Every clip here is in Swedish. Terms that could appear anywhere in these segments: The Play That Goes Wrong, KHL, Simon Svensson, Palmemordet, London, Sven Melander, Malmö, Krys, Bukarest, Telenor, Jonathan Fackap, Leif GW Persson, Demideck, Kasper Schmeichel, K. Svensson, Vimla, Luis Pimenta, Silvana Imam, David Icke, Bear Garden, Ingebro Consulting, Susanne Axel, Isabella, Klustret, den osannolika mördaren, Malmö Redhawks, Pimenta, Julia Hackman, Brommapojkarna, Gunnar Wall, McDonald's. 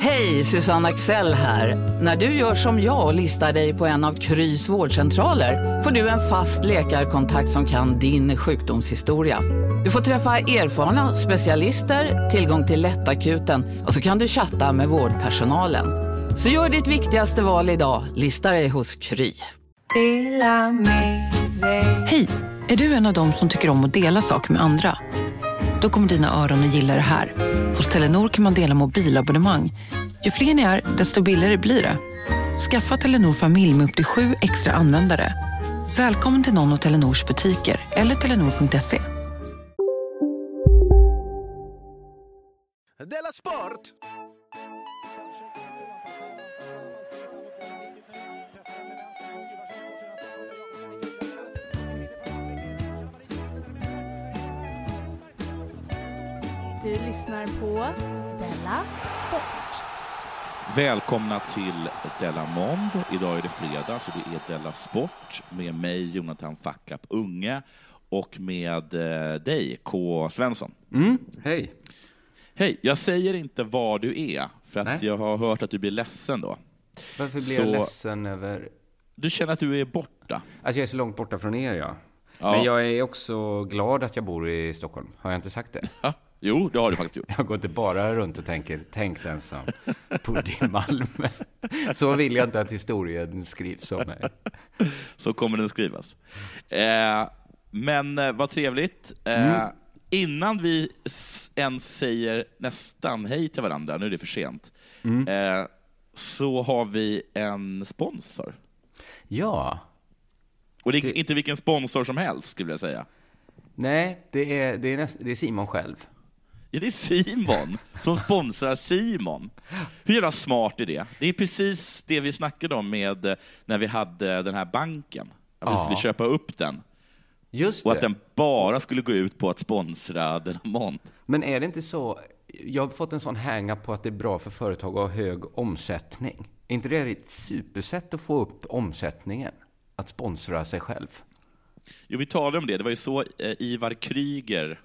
Hej, Susanne Axel här. När du gör som jag och listar dig på en av Krys vårdcentraler får du en fast läkarkontakt som kan din sjukdomshistoria. Du får träffa erfarna specialister, tillgång till lättakuten och så kan du chatta med vårdpersonalen. Så gör ditt viktigaste val idag, listar dig hos Kry. Hej, är du en av dem som tycker om att dela saker med andra? Då kommer dina öron att gilla det här. Hos Telenor kan man dela mobilabonnemang. Ju fler ni är, desto billigare blir det. Skaffa Telenor familj med upp till 7 extra användare. Välkommen till någon av Telenors butiker eller telenor.se. Della Sport! Du lyssnar på Della Sport. Välkomna till Della Mond. Idag är det fredag så det är Della Sport. Med mig Jonathan Fackap Unge och med dig K. Svensson. Hej. Hej, jag säger inte vad du är för att jag har hört att du blir ledsen då. Varför blir jag ledsen över? Du känner att du är borta. Att jag är så långt borta från er, ja. Men jag är också glad att jag bor i Stockholm. Har jag inte sagt det? Ja. Jo, det har du faktiskt gjort. Jag går inte bara runt och tänker, tänk den som bodde i Malmö. Så vill jag inte att historien skrivs om mig. Så kommer den skrivas. Men vad trevligt. Innan vi ens säger nästan hej till varandra, nu är det för sent, så har vi en sponsor. Ja. Och det är inte vilken sponsor som helst, skulle jag säga. Nej, det är Simon själv. Ja, det är Simon som sponsrar Simon. Hur jävla smart är det? Det är precis det vi snackade om med när vi hade den här banken. Att vi skulle köpa upp den. Just det. Och att den bara skulle gå ut på att sponsra den mån. Men är det inte så? Jag har fått en sån hänga på att det är bra för företag att ha hög omsättning. Är inte det ett supersätt att få upp omsättningen? Att sponsra sig själv? Jo, vi talade om det. Det var ju så Ivar Kreuger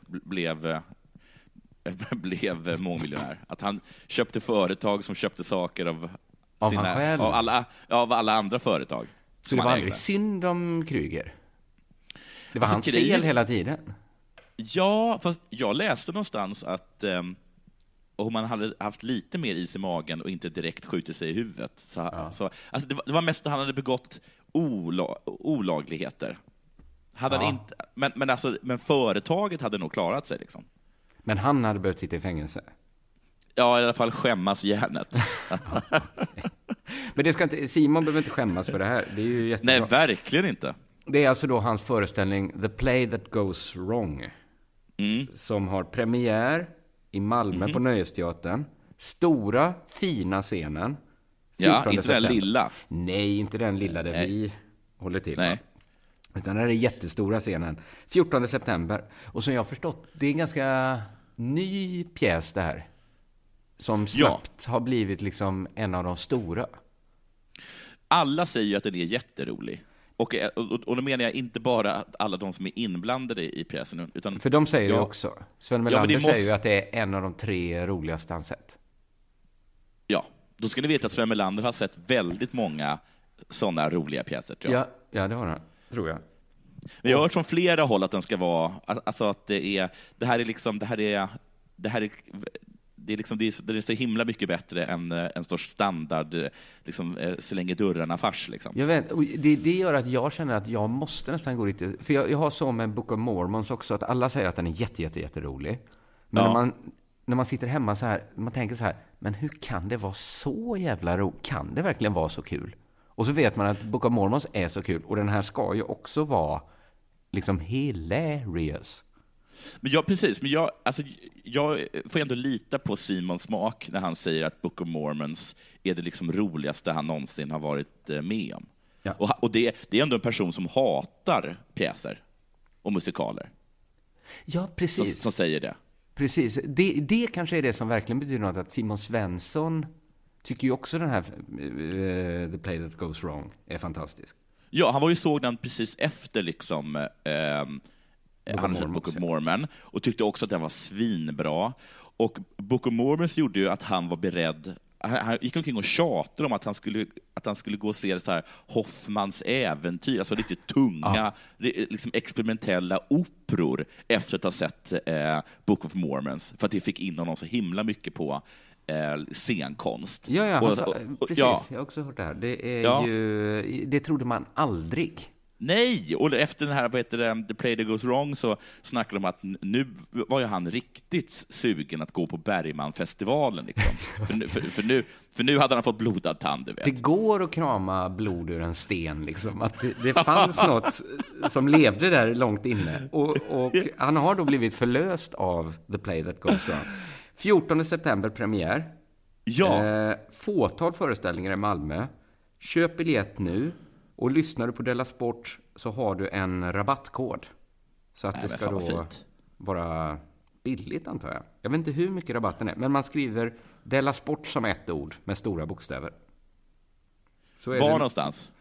blev mångmiljonär. Att han köpte företag som köpte saker av alla andra företag. Så det var aldrig synd om Kreuger? Det var hans fel hela tiden? Ja, fast jag läste någonstans att om man hade haft lite mer is i magen och inte direkt skjutit sig i huvudet. Så, alltså, det var mest att han hade begått olagligheter. Hade inte, men företaget hade nog klarat sig liksom. Men han hade behövt sitta i fängelse. Ja, i alla fall skämmas hjärnet. Okay. Men det ska inte, Simon behöver inte skämmas för det här. Det är ju jättebra. Nej, verkligen inte. Det är alltså då hans föreställning The Play That Goes Wrong. Som har premiär i Malmö på Nöjesteatern. Stora, fina scenen. Ja, inte september. Den lilla. Nej, inte den lilla där vi håller till. Nej. Utan det här är jättestora scenen. 14 september. Och som jag har förstått, det är en ganska ny pjäs det här. Som snabbt har blivit liksom en av de stora. Alla säger ju att den är jätterolig. Och då menar jag inte bara alla de som är inblandade i pjäsen. Utan för de säger det också. Sven Melander säger ju att det är en av de 3 roligaste han sett. Ja, då ska ni veta att Sven Melander har sett väldigt många sådana roliga pjäser. Ja, det har han. Tror jag. Men jag har hört från flera håll att den ska vara, alltså att det är så himla mycket bättre än en sorts standard liksom, så länge dörrarna fars liksom. Jag vet, och det gör att jag känner att jag måste nästan gå lite, för jag har så med Book of Mormons också att alla säger att den är jätterolig. Men när man sitter hemma så här, man tänker så här, men hur kan det vara så jävla roligt? Kan det verkligen vara så kul? Och så vet man att Book of Mormons är så kul. Och den här ska ju också vara liksom hilarious. Men ja, precis. Men jag får ändå lita på Simons smak när han säger att Book of Mormons är det liksom roligaste han någonsin har varit med om. Ja. Och det är ändå en person som hatar pjäser och musikaler. Ja, precis. Som säger det. Precis. Det kanske är det som verkligen betyder något, att Simon Svensson tycker ju också den här The Play That Goes Wrong är fantastisk. Ja, han var ju såg den precis efter liksom han såg Book of Mormon och tyckte också att den var svinbra. Och Book of Mormons gjorde ju att han var beredd. Han gick omkring och tjatade om att han skulle gå och se så här Hoffmans äventyr, alltså lite tunga liksom experimentella operor efter att ha sett Book of Mormons, för att det fick in honom så himla mycket på scenkonst. Ja, alltså, precis. Ja. Jag har också hört det här. Det trodde man aldrig. Nej, och efter den här, vad heter det, The Play That Goes Wrong, så snackade de om att nu var ju han riktigt sugen att gå på Bergmanfestivalen liksom. för nu hade han fått blodad tand, du vet. Det går att krama blod ur en sten liksom, att det fanns något som levde där långt inne, och han har då blivit förlöst av The Play That Goes Wrong. 14 september premiär. Ja. Fåtal föreställningar i Malmö. Köp biljett nu. Och lyssnar du på Della Sport så har du en rabattkod. Så att det ska då vara billigt, antar jag. Jag vet inte hur mycket rabatten är, men man skriver Della Sport som ett ord med stora bokstäver. Så är var det någonstans?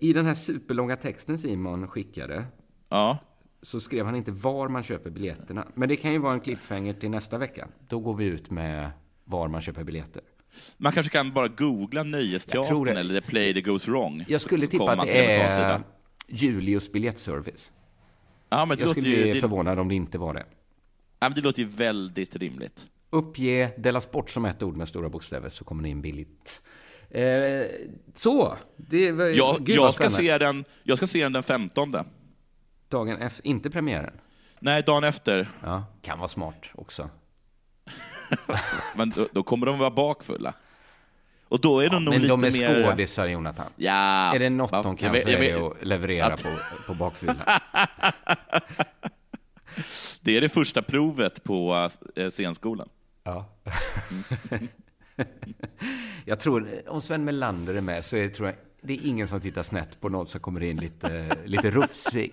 I den här superlånga texten Simon skickade, ja, så skrev han inte var man köper biljetterna. Men det kan ju vara en cliffhanger till nästa vecka. Då går vi ut med var man köper biljetter. Man kanske kan bara googla Nöjesteatern eller The Play That Goes Wrong. Jag skulle tippa att det är Julius biljettservice. Ja, men jag skulle bli förvånad om det inte var det. Ja, men det låter ju väldigt rimligt. Uppge Della Sport som ett ord med stora bokstäver, så kommer ni in billigt. Så det var, jag ska se den 15. Dagen efter, inte premiären. Nej, dagen efter. Ja, kan vara smart också. Men då kommer de vara bakfulla. Och då är de nog lite mer. Men de är skådisar, Jonathan. Ja. Är det något de kan säga och leverera på bakfylla? Det är det första provet på scenskolan. Ja. Jag tror om Sven Melander är med, så tror jag det är ingen som tittar snett på någon som kommer in lite rufsig.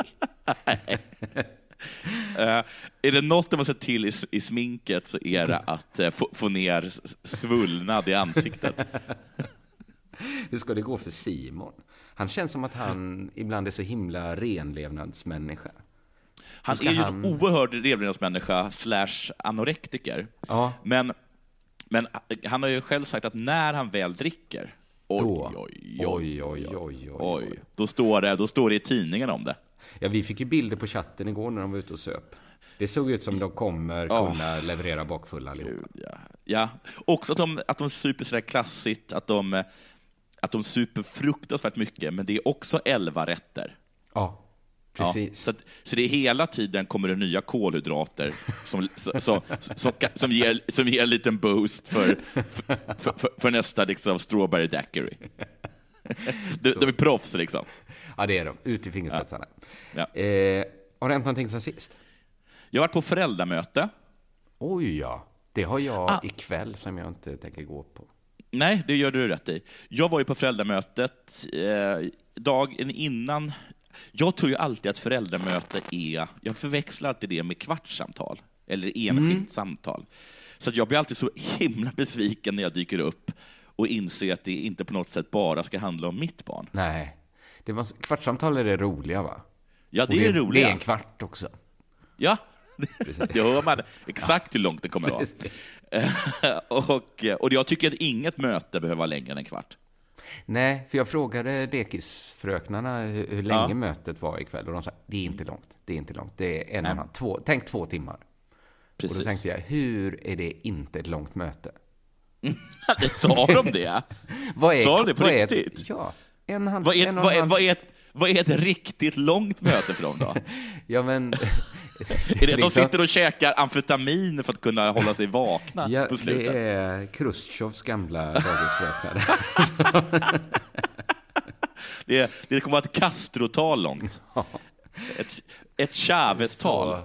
Är det något man sett till i sminket, så är det att få ner svullnad i ansiktet. Hur ska det gå för Simon? Han känns som att han ibland är så himla renlevnadsmänniska. Han är ju en oerhörd renlevnadsmänniska / anorektiker. Ja. Men han har ju själv sagt att när han väl dricker, oj, då står det i tidningen om det. Ja, vi fick ju bilder på chatten igår när de var ute och söp. Det såg ut som de kommer kunna leverera bakfulla allihopa. Ja. Också att de super sådär klassigt, att de super fruktansvärt mycket, men det är också 11 rätter. Ja, precis. Ja, så det är hela tiden kommer det nya kolhydrater som ger en liten boost för nästa liksom strawberry daiquiri. De är proffs liksom. Ja, det är de, ut i fingerspetsarna. Ja. Har det hänt någonting sen sist? Jag har varit på föräldramöte. Oj ja, det har jag ikväll som jag inte tänker gå på. Nej, det gör du rätt i. Jag var ju på föräldramötet dagen innan. Jag tror ju alltid att föräldramöte är, jag förväxlar alltid det med kvartssamtal eller enskilt samtal. Så att jag blir alltid så himla besviken när jag dyker upp och inser att det inte på något sätt bara ska handla om mitt barn. Nej. Kvartssamtal är det roliga, va? Ja, det är roliga. Det är en kvart också. Ja, det hör man exakt hur långt det kommer att vara. och jag tycker att inget möte behöver vara längre än en kvart. Nej, för jag frågade dekisfröknarna hur länge mötet var ikväll. Och de sa, det är inte långt. Det är tänk 2 timmar. Precis. Och då tänkte jag, hur är det inte ett långt möte? Det sa de det? Sa det på riktigt? Ja. Vad är ett riktigt långt möte för dem då? Ja, men är det att de sitter och käkar amfetamin för att kunna hålla sig vakna på slutet? Det är Khrushchevs gamla dagisfröknar. det kommer att vara ett Castro-tal långt. Ett Chávez-tal.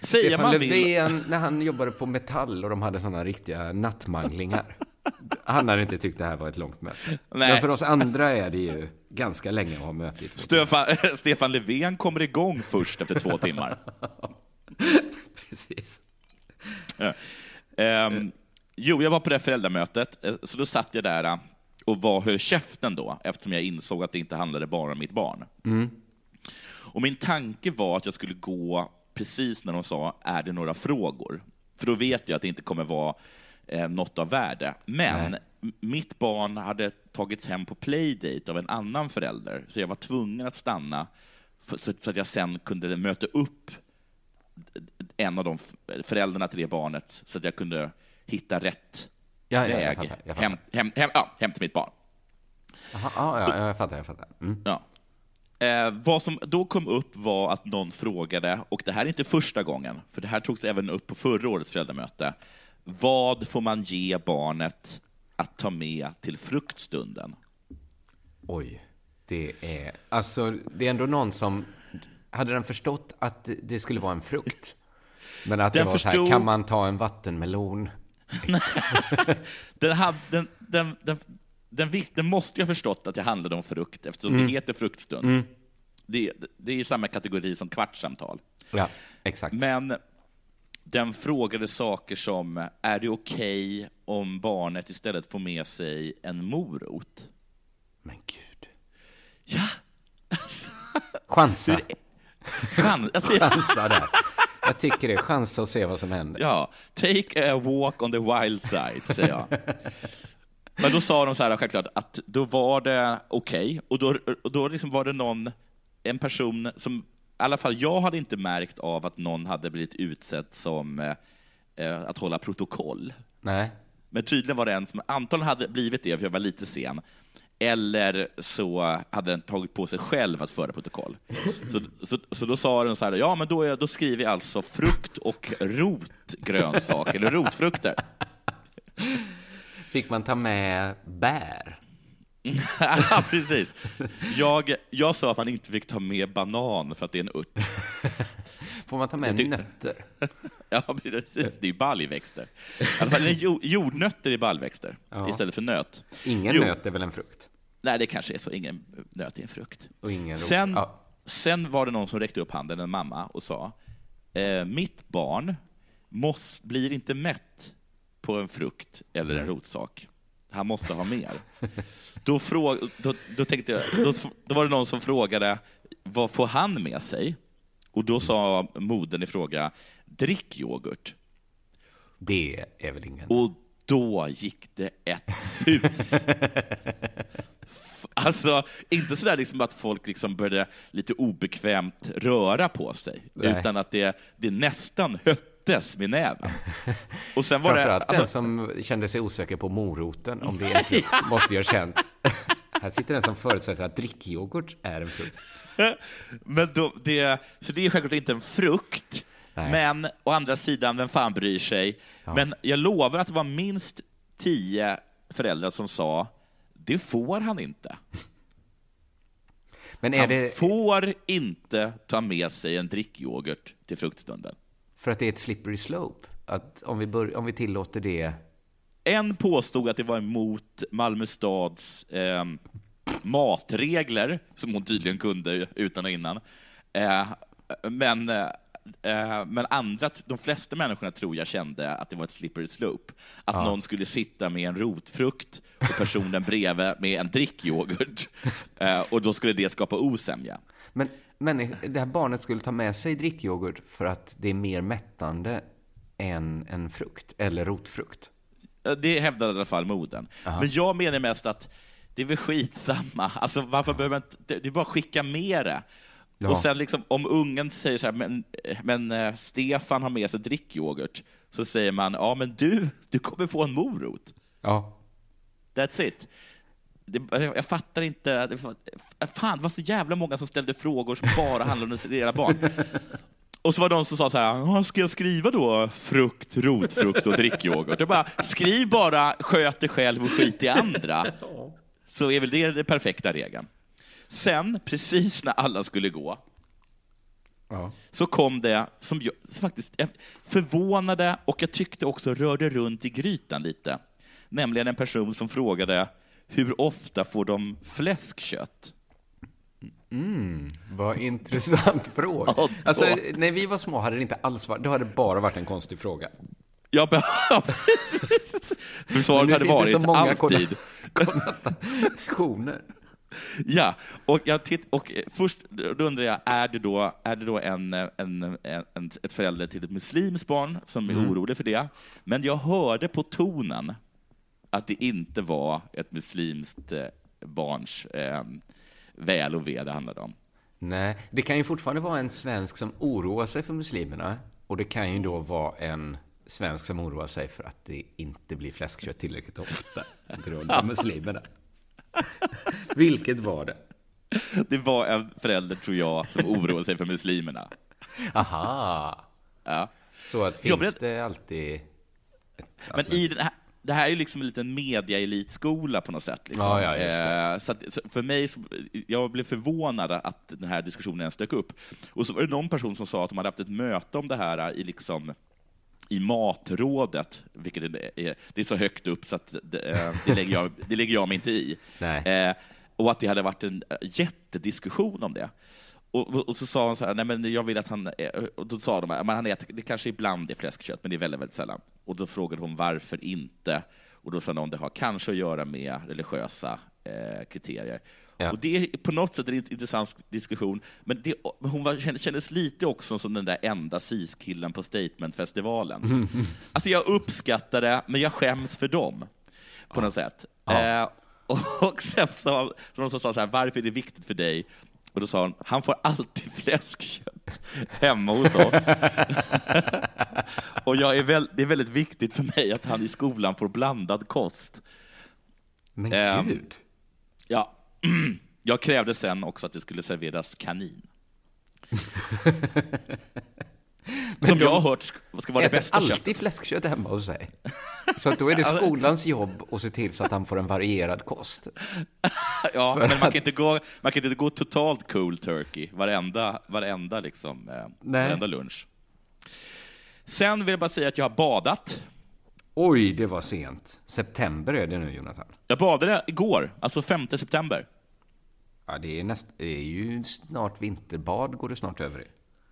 Stefan Löfven, när han jobbade på Metall och de hade sådana riktiga nattmanglingar. Han har inte tyckt det här var ett långt möte. Nej. Men för oss andra är det ju ganska länge att ha mötet. Stefan Löfven kommer igång först efter 2 timmar. Precis. Jo, jag var på det föräldramötet. Så då satt jag där och höll käften då, eftersom jag insåg att det inte handlade bara om mitt barn. Mm. Och min tanke var att jag skulle gå precis när de sa, är det några frågor? För då vet jag att det inte kommer vara något av värde. Men mitt barn hade tagits hem på playdate av en annan förälder. Så jag var tvungen att stanna så att jag sen kunde möta upp en av de föräldrarna till det barnet. Så att jag kunde hitta rätt väg hem till mitt barn. Aha, jag fattar. Mm. Ja. Vad som då kom upp var att någon frågade, och det här är inte första gången, för det här togs även upp på förra årets föräldramöte. Vad får man ge barnet att ta med till fruktstunden? Oj, det är ändå någon som hade den förstått att det skulle vara en frukt. Men att den det var förstod... så här, kan man ta en vattenmelon? Den måste jag förstått att det handlade om frukt, eftersom det heter fruktstund. Mm. Det är i samma kategori som kvartssamtal. Ja, exakt. Men den frågade saker som, är det okej om barnet istället får med sig en morot? Men gud. Ja. Chansa. Chansa där. Jag tycker det är chansa att se vad som händer. Ja, take a walk on the wild side, säger jag. Men då sa de så här, självklart, att då var det okej. Och då liksom var det en person som, i alla fall jag hade inte märkt av att någon hade blivit utsett som att hålla protokoll. Nej. Men tydligen var det en som antagligen hade blivit det, för jag var lite sen. Eller så hade den tagit på sig själv att föra protokoll. Så då sa den så här, ja men då skriver vi alltså frukt och rotgrönsaker, eller rotfrukter. Fick man ta med bär? Ja, precis. Jag sa att man inte fick ta med banan för att det är en ört. Får man ta med nötter? Ja, precis. Det är ju baljväxter. I alla fall jordnötter är baljväxter istället för nöt. Ingen nöt är väl en frukt? Nej, det kanske är så. Ingen nöt är en frukt. Och ingen sen var det någon som räckte upp handen, en mamma, och sa mitt barn blir inte mätt på en frukt eller en rotsak. Han måste ha mer. Då var det någon som frågade, vad får han med sig? Och då sa modern i fråga, drick yoghurt. Det är väl ingen. Och då gick det ett sus. Alltså, inte sådär liksom att folk liksom började lite obekvämt röra på sig. Nej. Utan att det nästan höttes med näven. Och sen var det den som kände sig osäker på moroten, om det är en frukt, måste jag känt. Här sitter den som förutsätter att drickyoghurt är en frukt. Men så det är självklart inte en frukt. Nej. Men å andra sidan, vem fan bryr sig? Ja. Men jag lovar att det var minst 10 föräldrar som sa, det får han inte. Men får inte ta med sig en drickyoghurt till fruktstunden. För att det är ett slippery slope. Att om vi tillåter det... En påstod att det var emot Malmö stads matregler, som hon tydligen kunde utan och innan. Men andra, de flesta människorna tror jag kände att det var ett slippery slope. Att någon skulle sitta med en rotfrukt och personen bredvid med en drickyoghurt. Och då skulle det skapa osämja. Men det här barnet skulle ta med sig drickyoghurt för att det är mer mättande än en frukt eller rotfrukt. Det hävdade i alla fall moden. Aha. Men jag menar mest att det är väl skitsamma. Alltså varför behöver man inte... Det är bara att skicka med det. Ja. Och sen liksom, om ungen säger så här, men Stefan har med sig drickyoghurt, så säger man, ja men du kommer få en morot. Ja. That's it. Jag fattar inte. Fan, det var så jävla många som ställde frågor som bara handlade om era barn. Och så var de som sa så här, ska jag skriva då frukt, rotfrukt och drickyoghurt? Jag bara, skriv bara, sköt dig själv och skit i andra. Så är väl det den perfekta regeln. Sen, precis när alla skulle gå, så kom det som jag faktiskt förvånade, och jag tyckte också rörde runt i grytan lite. nämligen en person som frågade hur ofta får de fläskkött? Vad intressant fråga. Alltså, när vi var små hade det inte alls varit, det hade bara varit en konstig fråga. Ja, precis. För svaret hade varit så många alltid. Konnotationer. Ja, och jag och först då undrar jag, är det då ett förälder till ett muslims barn som är orolig för det? Men jag hörde på tonen att det inte var ett muslimskt barns väl och ve det handlade om. Nej, det kan ju fortfarande vara en svensk som oroar sig för muslimerna, och det kan ju då vara en svensk som oroar sig för att det inte blir fläskkött tillräckligt ofta på grund av muslimerna. Vilket var det? Det var en förälder, tror jag, som oroade sig för muslimerna. Aha. Ja. Så att finns det alltid ett... Men i det här är ju liksom en liten medieelitskola på något sätt liksom. Ja, just det. Så för mig, jag blev förvånad att den här diskussionen ens dök upp. Och så var det någon person som sa att de hade haft ett möte om det här i liksom i matrådet, vilket det är så högt upp så att det lägger jag mig inte i. Och att det hade varit en jättediskussion om det. Och så sa han så här, nej men jag vill att han, och då sa de här, men han äter, det kanske ibland är fläskkött, men det är väldigt, väldigt sällan. Och då frågade hon varför inte, och då sa någon det har kanske att göra med religiösa kriterier. Ja. Och det är på något sätt en intressant diskussion, men hon kändes lite också som den där enda cis-killen på Statementfestivalen. Alltså jag uppskattar det, men jag skäms för dem på något sätt. Ja. Och sen så någon som sa så här, varför är det viktigt för dig? Och då sa hon, han får alltid fläskkött hemma hos oss. Och det är väldigt viktigt för mig att han i skolan får blandad kost. Men gud. Ja. Jag krävde sen också att det skulle serveras kanin. Som jag har hört ska vara det bästa köttet. Alltid fläskkött hemma hos sig. Så att då är det skolans jobb att se till så att han får en varierad kost. Ja, men man kan inte gå totalt cold turkey varenda liksom, varenda lunch. Sen vill jag bara säga att jag har badat. Oj, det var sent. September är det nu, Jonathan. Jag badade igår, alltså 5 september. Ja, det är ju snart vinterbad, går det snart över i.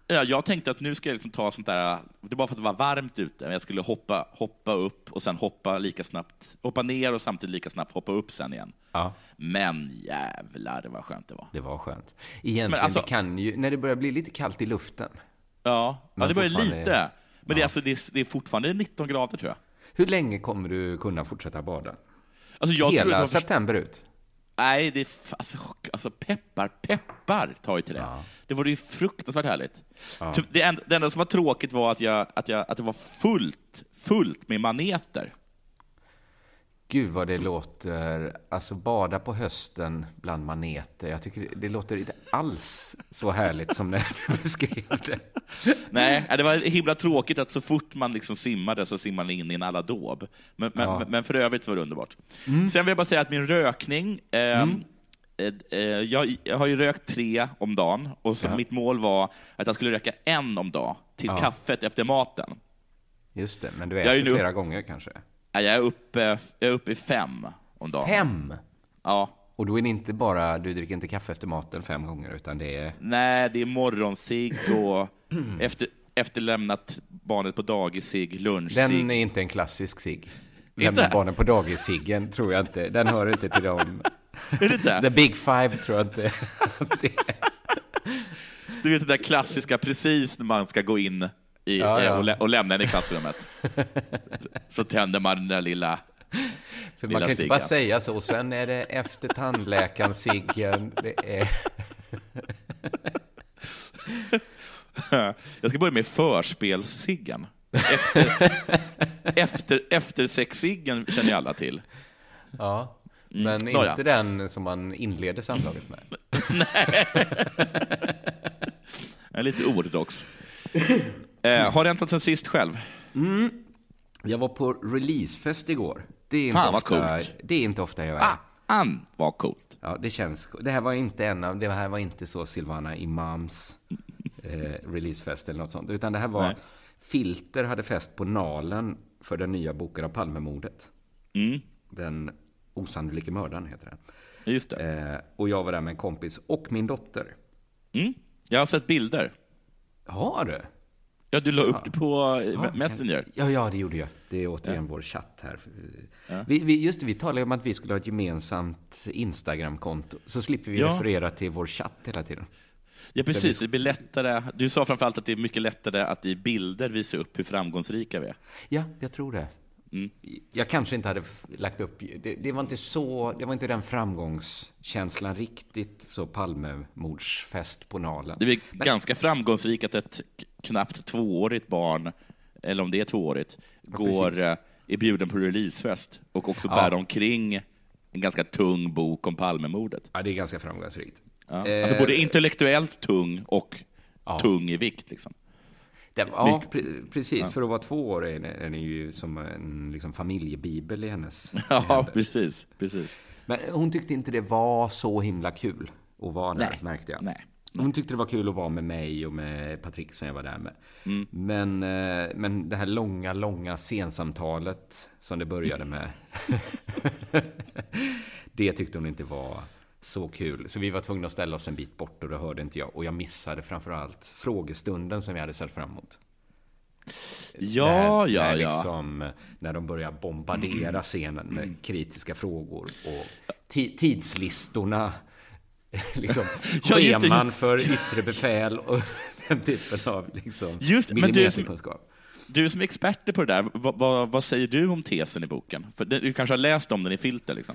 Ja, jag tänkte att nu ska jag liksom ta sånt där, det var för att det var varmt ute, men jag skulle hoppa upp och sen hoppa lika snabbt, hoppa ner och samtidigt lika snabbt hoppa upp sen igen. Ja. Men jävlar, det var skönt det var. Det var skönt. Egentligen alltså, det kan ju, när det börjar bli lite kallt i luften. Ja, men det börjar lite. Är... Men det är, alltså, det är fortfarande 19 grader tror jag. Hur länge kommer du kunna fortsätta bada? Alltså jag hela tror jag september ut? Nej, det är alltså peppar tar ju till det. Ja. Det var ju fruktansvärt härligt. Ja. Det enda som var tråkigt var att det var fullt med maneter. Gud vad det låter, alltså bada på hösten bland maneter. Jag tycker det låter inte alls så härligt som när du beskrev det. Nej, det var himla tråkigt att så fort man liksom simmade så simmade man in i en aladåb. Men för övrigt så var det underbart. Sen vill jag bara säga att min rökning, jag har ju rökt 3 om dagen. Och så mitt mål var att jag skulle röka 1 om dagen till kaffet efter maten. Just det, men du äter nu... flera gånger kanske. Jag är uppe i 5 om dagen. 5? Ja. Och då är det inte bara, du dricker inte kaffe efter maten 5 gånger, utan det är... Nej, det är morgonsigg och efterlämnat barnet på dagisigg, lunchsigg. Den är inte en klassisk sigg. Lämna barnen på dagisiggen tror jag inte. Den hör inte till dem. Är det inte? The Big Five tror jag inte. Du vet det där klassiska, precis när man ska gå in... Och lämna den i klassrummet. Så tänder man den där lilla för lilla man kan inte bara säga så. Och sen är det efter tandläkaren siggen. Det är jag ska börja med förspelssiggen. Efter sexsiggen känner jag alla till. Ja. Men inte den som man inleder samlaget med. Nej. Jag är lite ortodox. Har räntat sen sist själv? Jag var på releasefest igår. Fan vad coolt. Det är inte ofta jag är. Han var coolt. Ja, det känns. Det här var inte så Silvana Imams releasefest eller något sånt, utan det här var Filter hade fest på Nalen för den nya boken av Palmemordet. Den osannolika mördaren heter den. Just det. Och jag var där med en kompis och min dotter. Mm. Jag har sett bilder. Har du? Ja, du la upp det på Messenger. Ja, det gjorde jag. Det är återigen vår chatt här. Ja. Vi talade om att vi skulle ha ett gemensamt Instagram-konto. Så slipper vi referera till vår chatt hela tiden. Ja, precis. Det blir lättare. Du sa framförallt att det är mycket lättare att i bilder visa upp hur framgångsrika vi är. Ja, jag tror det. Mm. Jag kanske inte hade lagt upp... Det var inte den framgångskänslan riktigt, så Palmemordsfest på Nalen. Det är ganska framgångsrikt att ett knappt tvåårigt barn, eller om det är tvåårigt, är bjuden på releasefest och också bär omkring en ganska tung bok om Palmemordet. Ja, det är ganska framgångsrikt. Ja. Alltså både intellektuellt tung och tung i vikt liksom. Ja, precis. Ja. För att vara 2 år är den ju som en liksom familjebibel i hennes händer. precis. Men hon tyckte inte det var så himla kul att vara där, märkte jag. Nej. Hon tyckte det var kul att vara med mig och med Patrik som jag var där med. Mm. Men det här långa, långa scensamtalet som det började med, det tyckte hon inte var... så kul. Så vi var tvungna att ställa oss en bit bort och det hörde inte jag. Och jag missade framförallt frågestunden som vi hade sett fram emot. När de börjar bombardera scenen med kritiska frågor och tidslistorna, liksom scheman för yttre befäl och den typen av liksom millimeterkunskap. Du som är expert på det där, vad säger du om tesen i boken? För du kanske har läst om den i Filter liksom.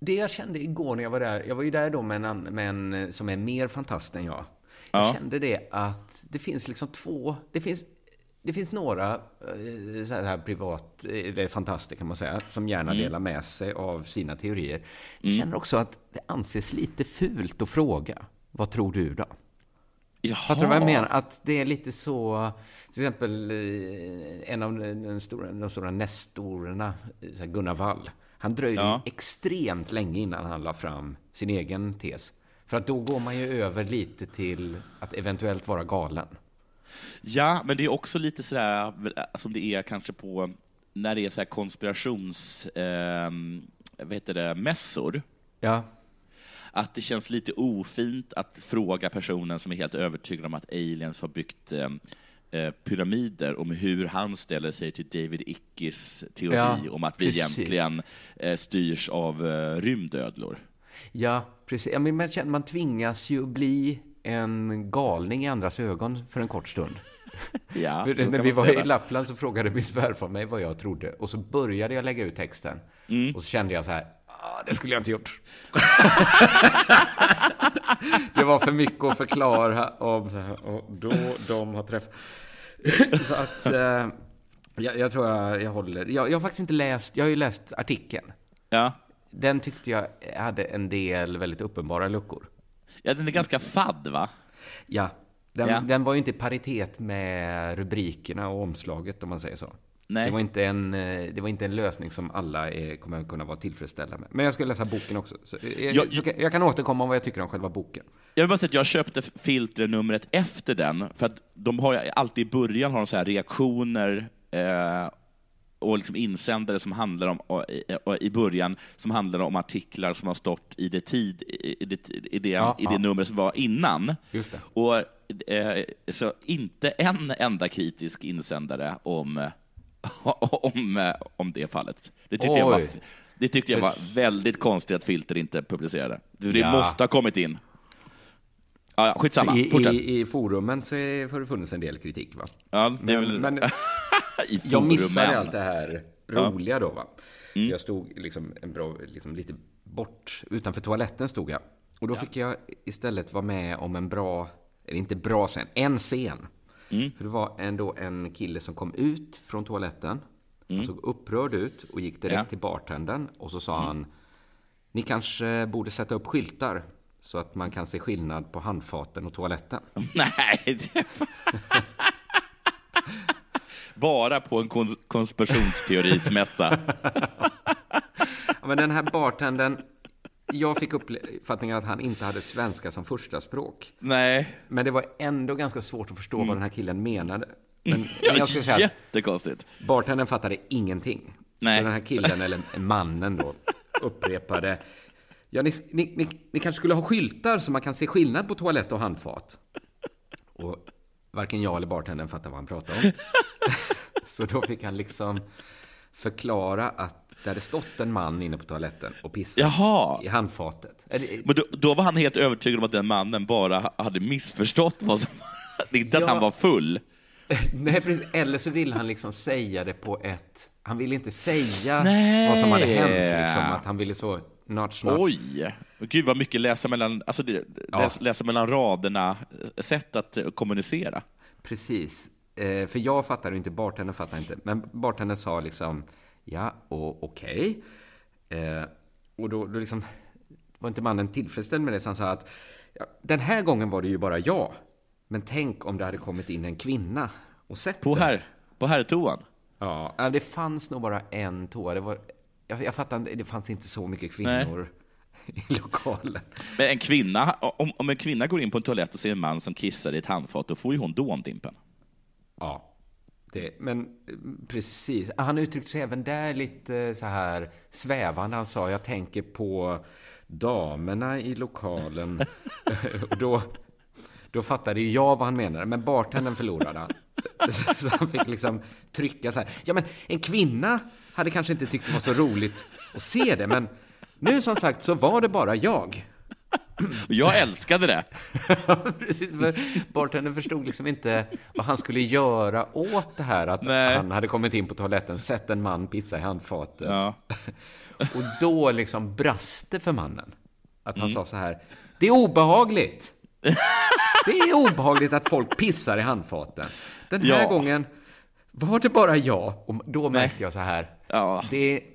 Det jag kände igår när jag var där, jag var ju där då med en som är mer fantast än jag. Jag kände det att det finns liksom två, det finns några så här privat, det är fantastiskt kan man säga, som gärna delar med sig av sina teorier. Jag känner också att det anses lite fult att fråga, vad tror du då? Jag tror jag menar att det är lite så, till exempel en av de stora nestorerna, Gunnar Wall. Han dröjde extremt länge innan han la fram sin egen tes. För att då går man ju över lite till att eventuellt vara galen. Ja, men det är också lite sådär som det är kanske på när det är så här mässor. Ja. Att det känns lite ofint att fråga personen som är helt övertygad om att aliens har byggt pyramider om hur han ställer sig till David Ickes teori om att vi egentligen styrs av rymdödlor. Ja, precis. Ja, men man tvingas ju bli en galning i andras ögon för en kort stund. Ja, när vi var i Lappland så frågade min svärfar mig vad jag trodde. Och så började jag lägga ut texten. Och så kände jag så här, det skulle jag inte gjort. Det var för mycket att förklara om då de har träffat. Så att jag tror jag håller. Jag har faktiskt inte läst, jag har ju läst artikeln. Ja. Den tyckte jag hade en del väldigt uppenbara luckor. Ja, den är ganska fadd, va? Ja. Den var ju inte i paritet med rubrikerna och omslaget, om man säger så. Nej. Det var inte en lösning som alla kommer att kunna vara tillfredsställda med. Men jag ska läsa boken också. Så jag kan återkomma om vad jag tycker om själva boken. Jag vill bara säga att jag köpte filternumret efter den. För att de har alltid i början har de så här reaktioner och liksom insändare som handlar om i början som handlar om artiklar som har stått i det numret som var innan. Just det. Och så inte en enda kritisk insändare om det fallet. Det tyckte jag var väldigt konstigt att Filter inte publicerade. Det måste ha kommit in. Ja, skitsamma. I forumen så har det funnits en del kritik, va? Ja, det är väl... men jag missade allt det här roliga då, va? Mm. Jag stod liksom lite bort utanför toaletten stod jag. Och då fick jag istället vara med om en scen. Mm. För det var ändå en kille som kom ut från toaletten. Han såg upprörd ut och gick direkt till bartendern. Och så sa han, ni kanske borde sätta upp skyltar så att man kan se skillnad på handfaten och toaletten. Nej, bara på en konspirationsteorismässa. Ja, men den här bartendern, jag fick uppfattningen att han inte hade svenska som första språk. Nej. Men det var ändå ganska svårt att förstå vad den här killen menade. Men jag skulle säga jättekonstigt. Bartendern fattade ingenting. Nej. Så den här killen, eller mannen då, upprepade: ja, ni kanske skulle ha skyltar så man kan se skillnad på toalett och handfat. Och varken jag eller bartendern fattar vad han pratar om. Så då fick han liksom förklara att det hade stått en man inne på toaletten och pissat i handfatet. Men då var han helt övertygad om att den mannen bara hade missförstått vad som var. Inte att han var full. Nej, precis. Eller så vill han liksom säga det på ett... Han ville inte säga vad som hade hänt. Liksom, att han ville så... Not. Oj, gud vad mycket läsa mellan, alltså läsa mellan raderna, sätt att kommunicera. Precis, för jag fattar inte, bartendern fattar inte. Men bartendern sa liksom, ja, okej. Och då liksom var inte mannen tillfredsställd med det. Så han sa att den här gången var det ju bara jag. Men tänk om det hade kommit in en kvinna och sett på herrtoan. Ja, det fanns nog bara en toa, det var... Jag fattar inte, det fanns inte så mycket kvinnor i lokalen. Men en kvinna, om en kvinna går in på en toalett och ser en man som kissar i ett handfat, då får ju hon dåndimpen. Ja, det, men precis. Han uttryckte sig även där lite så här svävande. Han sa, jag tänker på damerna i lokalen. Och då fattade ju jag vad han menade, men bartendern förlorade han. Så han fick liksom trycka så här. Ja, men en kvinna hade kanske inte tyckt det var så roligt att se det, men nu som sagt så var det bara jag. Och jag älskade det. Precis, för bartendern förstod liksom inte vad han skulle göra åt det här att han hade kommit in på toaletten, sett en man pissa i handfatet. Ja. Och då liksom braste för mannen. Att han sa så här: det är obehagligt. Det är obehagligt att folk pissar i handfaten. Den här gången var det bara jag. Och då märkte jag så här, det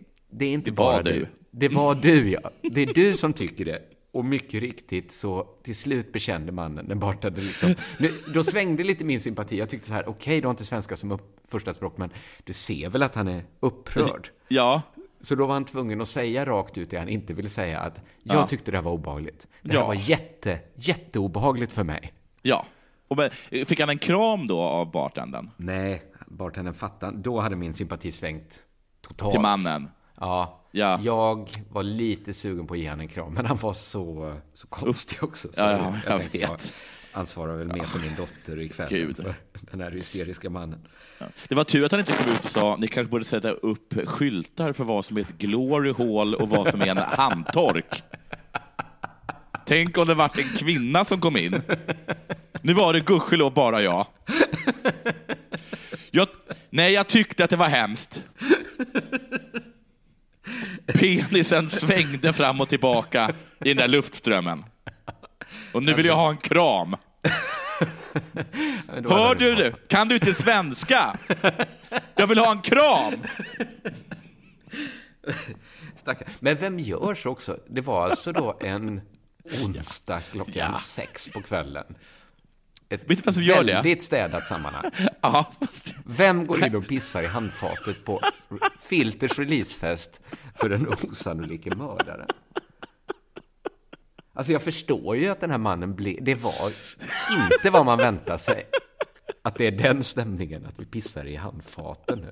är inte det bara du. Det var du, ja. Det är du som tycker det. Och mycket riktigt så till slut bekände mannen. Den bartade liksom. Då svängde lite min sympati. Jag tyckte så här, okej, du har inte svenska som första språk, men du ser väl att han är upprörd. Ja. Så då var han tvungen att säga rakt ut det han inte ville säga, att jag tyckte det här var obehagligt. Det här var jätteobehagligt för mig. Ja. Och fick han en kram då av bartendern? Nej, bartendern fattade. Då hade min sympati svängt totalt. Till mannen? Ja. Jag var lite sugen på att ge han en kram, men han var så konstig också. Så jag ansvarar väl mer för min dotter ikväll för den här hysteriska mannen. Ja. Det var tur att han inte kom ut och sa, ni kanske borde sätta upp skyltar för vad som är ett glory hole och vad som är en handtork. Tänk om det var en kvinna som kom in. Nu var det gudskelov bara jag. Jag tyckte att det var hemskt. Penisen svängde fram och tillbaka i den där luftströmmen. Och nu vill jag ha en kram. Hör du? Kan du inte svenska? Jag vill ha en kram. Stackare. Men vem gör så också? Det var alltså då en onsdag klockan 6 på kvällen. Ett vet som gör väldigt det? Städat sammanhang. Ja. Vem går in och pissar i handfatet på Filters releasefest för den osannolika mördaren? Alltså jag förstår ju att den här mannen det var inte vad man väntar sig. Att det är den stämningen, att vi pissar i handfaten nu.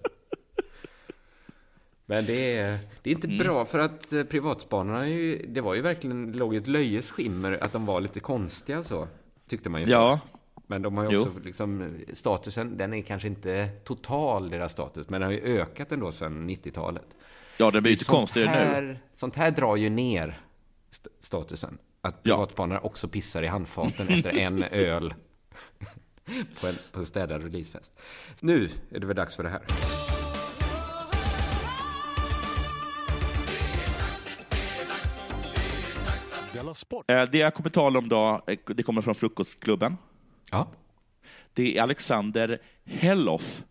Men det är inte bra, för att privatspanarna det var ju verkligen, låg ett löjes skimmer att de var lite konstiga så, tyckte man ju. Ja. Men de har ju också liksom, statusen, den är kanske inte total deras status, men den har ju ökat ändå sedan 90-talet. Ja, det blir ju konstigare nu. Sånt här drar ju ner statusen. Att privatspanare också pissar i handfaten efter en öl på en städad releasefest. Nu är det väl dags för det här. Det jag kommer tala om då, det kommer från Frukostklubben. Ja. Det är Alexander Helloff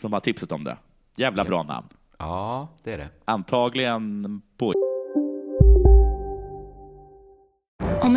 som har tipsat om det. Jävla bra namn. Ja, det är det. Antagligen på... Om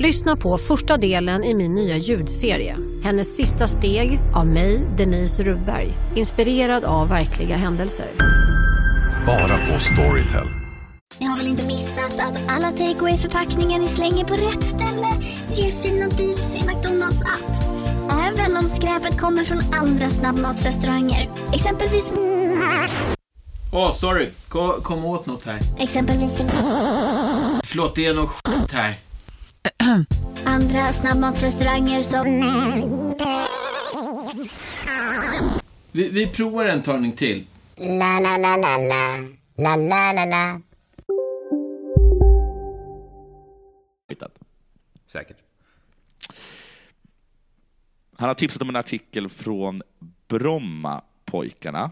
Lyssna på första delen i min nya ljudserie. Hennes sista steg av mig, Denise Rubberg. Inspirerad av verkliga händelser. Bara på Storytel. Ni har väl inte missat att alla takeaway-förpackningar ni slänger på rätt ställe ger fina deals i McDonalds app. Även om skräpet kommer från andra snabbmatsrestauranger. Exempelvis... Åh, sorry. Kom åt något här. Exempelvis... Förlåt, det är något skit här. Andra snabbmatsrestauranger som... Vi provar en talning till. La la la la la. La la la la. Säkert. Han har tipsat om en artikel från Brommapojkarna.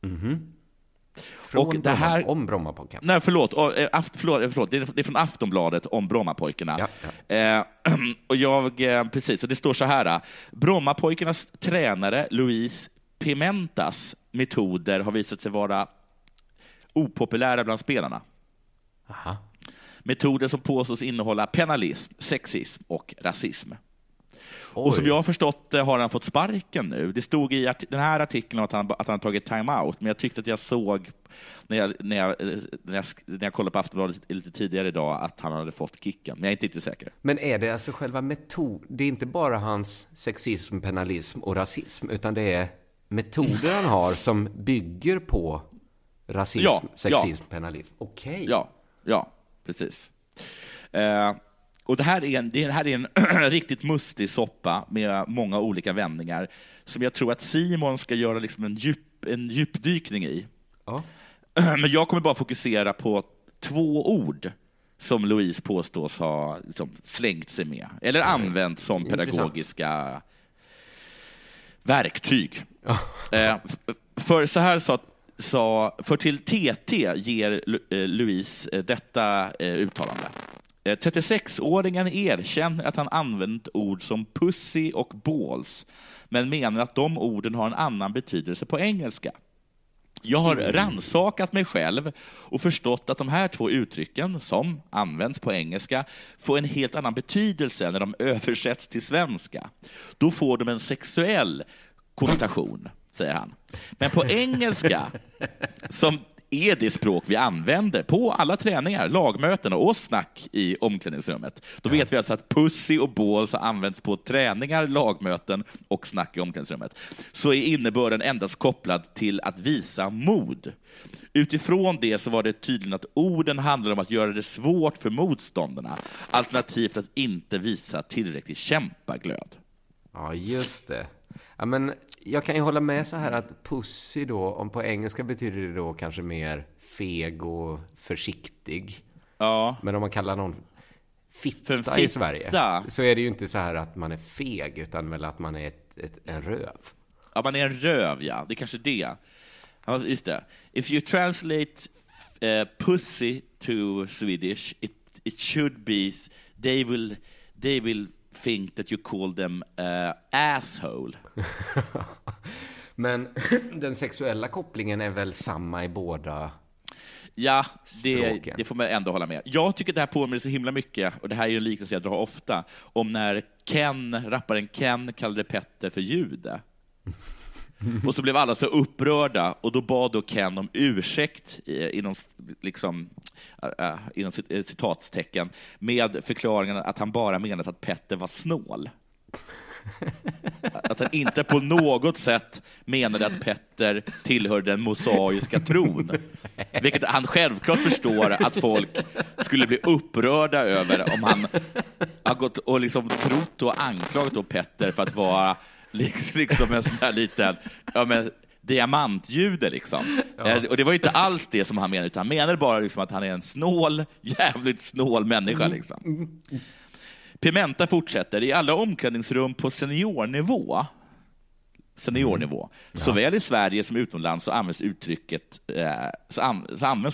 Mhm. Och det här om Brommapojkarna. Nej, förlåt. Det är från Aftonbladet om Brommapojkarna. Ja. Och jag precis, och det står så här: Brommapojkarnas tränare Luis Pimentas metoder har visat sig vara opopulära bland spelarna. Aha. Metoder som påstås innehålla penalism, sexism och rasism. Oj. Och som jag har förstått har han fått sparken nu. Det stod i den här artikeln att han tagit time-out. Men jag tyckte att jag såg när jag kollade på Aftonbladet lite tidigare idag att han hade fått kicken. Men jag är inte riktigt säker. Men är det alltså själva metod? Det är inte bara hans sexism, penalism och rasism, utan det är metoder han har som bygger på rasism, sexism, penalism. Okej. Okay. Ja, precis. Och det här är en riktigt mustig soppa med många olika vändningar som jag tror att Simon ska göra liksom en djupdykning i. Ja. Men jag kommer bara fokusera på två ord som Louise påstås ha liksom slängt sig med eller använt som pedagogiska verktyg. Ja. För så här sa för till TT ger Louise detta uttalande. 36-åringen erkänner att han använt ord som pussy och balls, men menar att de orden har en annan betydelse på engelska. Jag har ransakat mig själv och förstått att de här två uttrycken som används på engelska får en helt annan betydelse när de översätts till svenska. Då får de en sexuell konnotation, säger han. Men på engelska, som är det språk vi använder på alla träningar, lagmöten och snack i omklädningsrummet. Då vet vi alltså att pussy och balls används på träningar, lagmöten och snack i omklädningsrummet. Så är innebörden endast kopplad till att visa mod. Utifrån det så var det tydligt att orden handlar om att göra det svårt för motståndarna, alternativt att inte visa tillräcklig kämpaglöd. Ja, just det. Ja, men jag kan ju hålla med så här att pussy då, om på engelska betyder det då kanske mer feg och försiktig. Ja. Men om man kallar någon fitta i Sverige så är det ju inte så här att man är feg, utan väl att man är en röv. Ja, man är en röv, ja. Det är kanske det. Ja, just det. If you translate pussy to Swedish, it should be they will think that you call them asshole. Men den sexuella kopplingen är väl samma i båda. Ja, det får man ändå hålla med. Jag tycker det här påminner så himla mycket, och det här är ju en liknelse jag drar ofta, om när rapparen Ken kallade Peter för jude. Och så blev alla så upprörda, och då bad då Ken om ursäkt inom citatstecken med förklaringen att han bara menade att Petter var snål. Att han inte på något sätt menade att Petter tillhörde den mosaiska tron. Vilket han självklart förstår att folk skulle bli upprörda över om han har gått och liksom trott och anklagat då Petter för att vara liksom en sån här liten diamantjude liksom. Ja. Och det var ju inte alls det som han menade, utan han menade bara liksom att han är en jävligt snål människa liksom. Pimenta fortsätter: i alla omklädningsrum på seniornivå såväl i Sverige som utomlands så används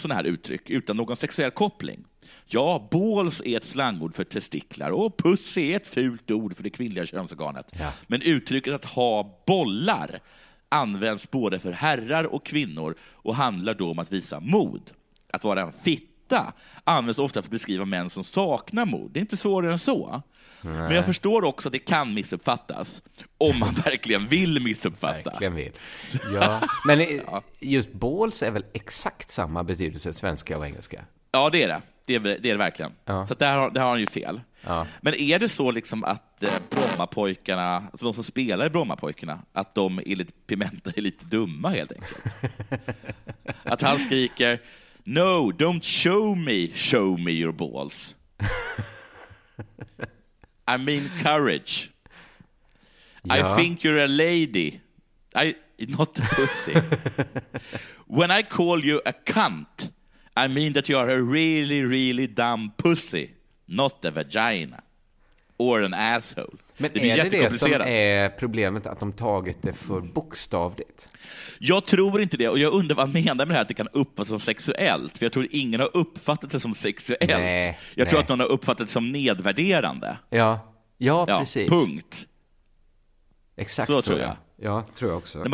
sådana här uttryck utan någon sexuell koppling. Ja, balls är ett slangord för testiklar och puss är ett fult ord för det kvinnliga könsorganet. Ja. Men uttrycket att ha bollar används både för herrar och kvinnor och handlar då om att visa mod. Att vara en fitt hitta används ofta för att beskriva män som saknar mod. Det är inte svårare än så. Nej. Men jag förstår också att det kan missuppfattas om man verkligen vill missuppfatta. Verkligen vill. Ja. Men just balls är väl exakt samma betydelse svenska och engelska? Ja, det är det. Det är det verkligen. Ja. Så där har han ju fel. Ja. Men är det så liksom att Brommapojkarna, alltså de som spelar i Brommapojkarna, att de är lite Pimenta är lite dumma helt enkelt? Att han skriker "No, don't show me your balls. I mean courage. Ja. I think you're a lady. I not a pussy. When I call you a cunt, I mean that you are a really, really dumb pussy, not a vagina or an asshole." Men det är det som är problemet, att de tagit det för bokstavligt? Jag tror inte det, och jag undrar vad han menar med det här att det kan uppfattas som sexuellt, för jag tror ingen har uppfattat det som sexuellt. Nej, jag tror att någon har uppfattat det som nedvärderande. Ja, precis. Punkt. Exakt så tror jag. Ja, tror jag också.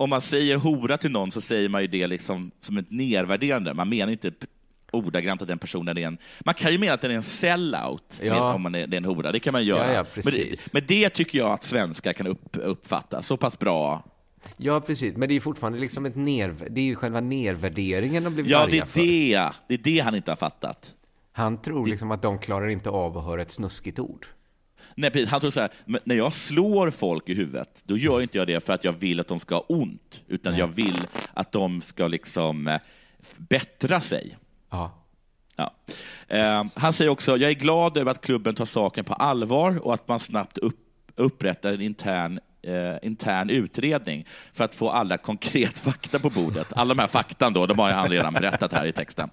Om man säger hora till någon så säger man ju det liksom som ett nedvärderande. Man menar inte ordagrant att den personen är en... Man kan ju mena att den är en sellout, ja, om man är en hora. Det kan man göra. Ja, men det tycker jag att svenskar kan uppfatta så pass bra. Ja, precis. Men det är ju fortfarande liksom det är ju själva nedvärderingen de blir arga för. Ja, det är det han inte har fattat. Han tror liksom att de klarar inte av att höra ett snuskigt ord. Nej, precis. Han tror så här, när jag slår folk i huvudet, då gör inte jag det för att jag vill att de ska ha ont, utan jag vill att de ska liksom bättra sig. Ja. Han säger också: "Jag är glad över att klubben tar saken på allvar och att man snabbt upprättar en intern utredning för att få alla konkret fakta på bordet." Alla de här faktan då, de har han redan berättat här i texten.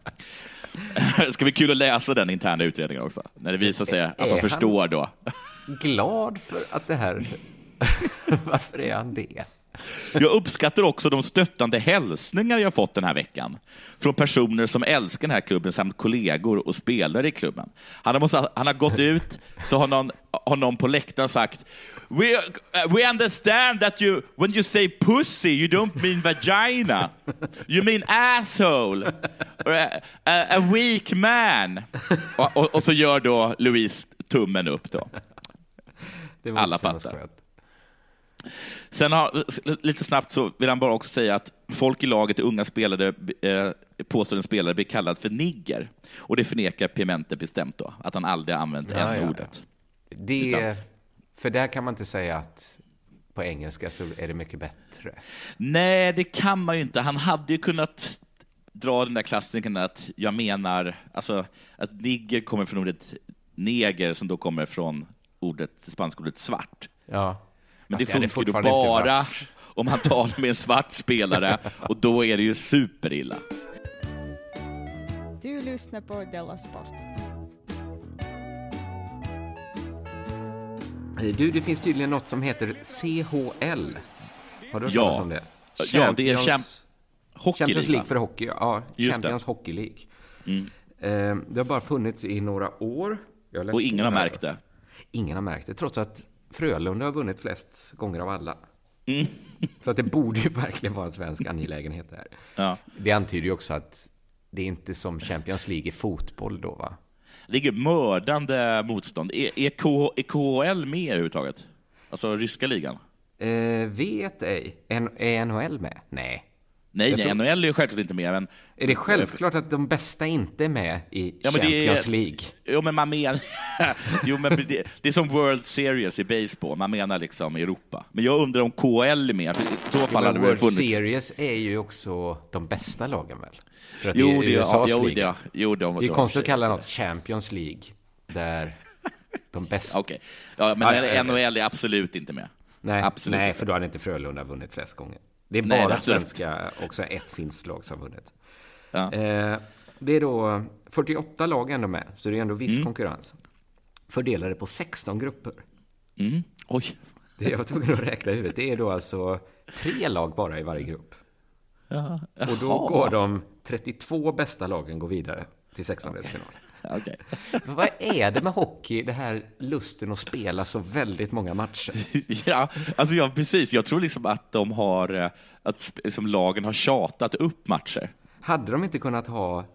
Det ska bli kul att läsa den interna utredningen också, när det visar sig att man förstår då. Glad för att det här... Varför är han det? Jag uppskattar också de stöttande hälsningar jag fått den här veckan från personer som älskar den här klubben samt kollegor och spelare i klubben. Han har gått ut, så har någon på läktaren sagt: We understand that you, when you say pussy, you don't mean vagina. You mean asshole. Or a weak man." Och så gör då Louise tummen upp då. Det var alla fattar. Skönt. Sen lite snabbt så vill han bara också säga att folk i laget, unga spelare, påstår en spelare blir kallad för nigger. Och det förnekar Pimente bestämt då, att han aldrig har använt ordet. Det... Utan, för där kan man inte säga att på engelska så är det mycket bättre. Nej, det kan man ju inte. Han hade ju kunnat dra den där klassiken att jag menar, alltså att nigger kommer från ordet neger som då kommer från spanska ordet svart. Ja. Men fast det funkar ju bara om han talar med en svart spelare, och då är det ju superilla. Du lyssnar på Della Sport. Du, det finns tydligen något som heter CHL. Har du hört talas om det? Ja, det är Champions League för hockey. Ja, Champions Hockey League. Mm. Det har bara funnits i några år. Och ingen har märkt det. Ingen har märkt det, trots att Frölunda har vunnit flest gånger av alla. Mm. Så att det borde ju verkligen vara en svensk angelägenhet här. Ja. Det antyder ju också att det är inte som Champions League i fotboll då, va? Det är mördande motstånd. Är KHL med överhuvudtaget? Alltså ryska ligan? Vet ej. Är NHL med? Nej. Nej, NHL är ju självklart inte med. Men... Är det självklart att de bästa inte är med i Champions League? Jo, men man menar... det är som World Series i baseball. Man menar liksom Europa. Men jag undrar om KL är med. World Series är ju också de bästa lagen väl? För att det är USAs liga. Det är konstigt att kalla något Champions League där de bästa... Okej. Ja, men NHL är absolut inte med. Nej, för då hade inte Frölunda vunnit flest gånger. Det är bara svenska och ett finskt lag som har vunnit. Ja. Det är då 48 lag ändå med, så det är ändå viss konkurrens. Fördelade på 16 grupper. Mm. Oj. Det jag var tvungen att räkna i huvudet. Det är då alltså 3 lag bara i varje grupp. Ja. Och då går de 32 bästa lagen går vidare till 16-delsfinal. Okay. Vad är det med hockey, det här lusten att spela så väldigt många matcher? Jag tror liksom att de har, att liksom lagen har tjatat upp matcher. Hade de inte kunnat ha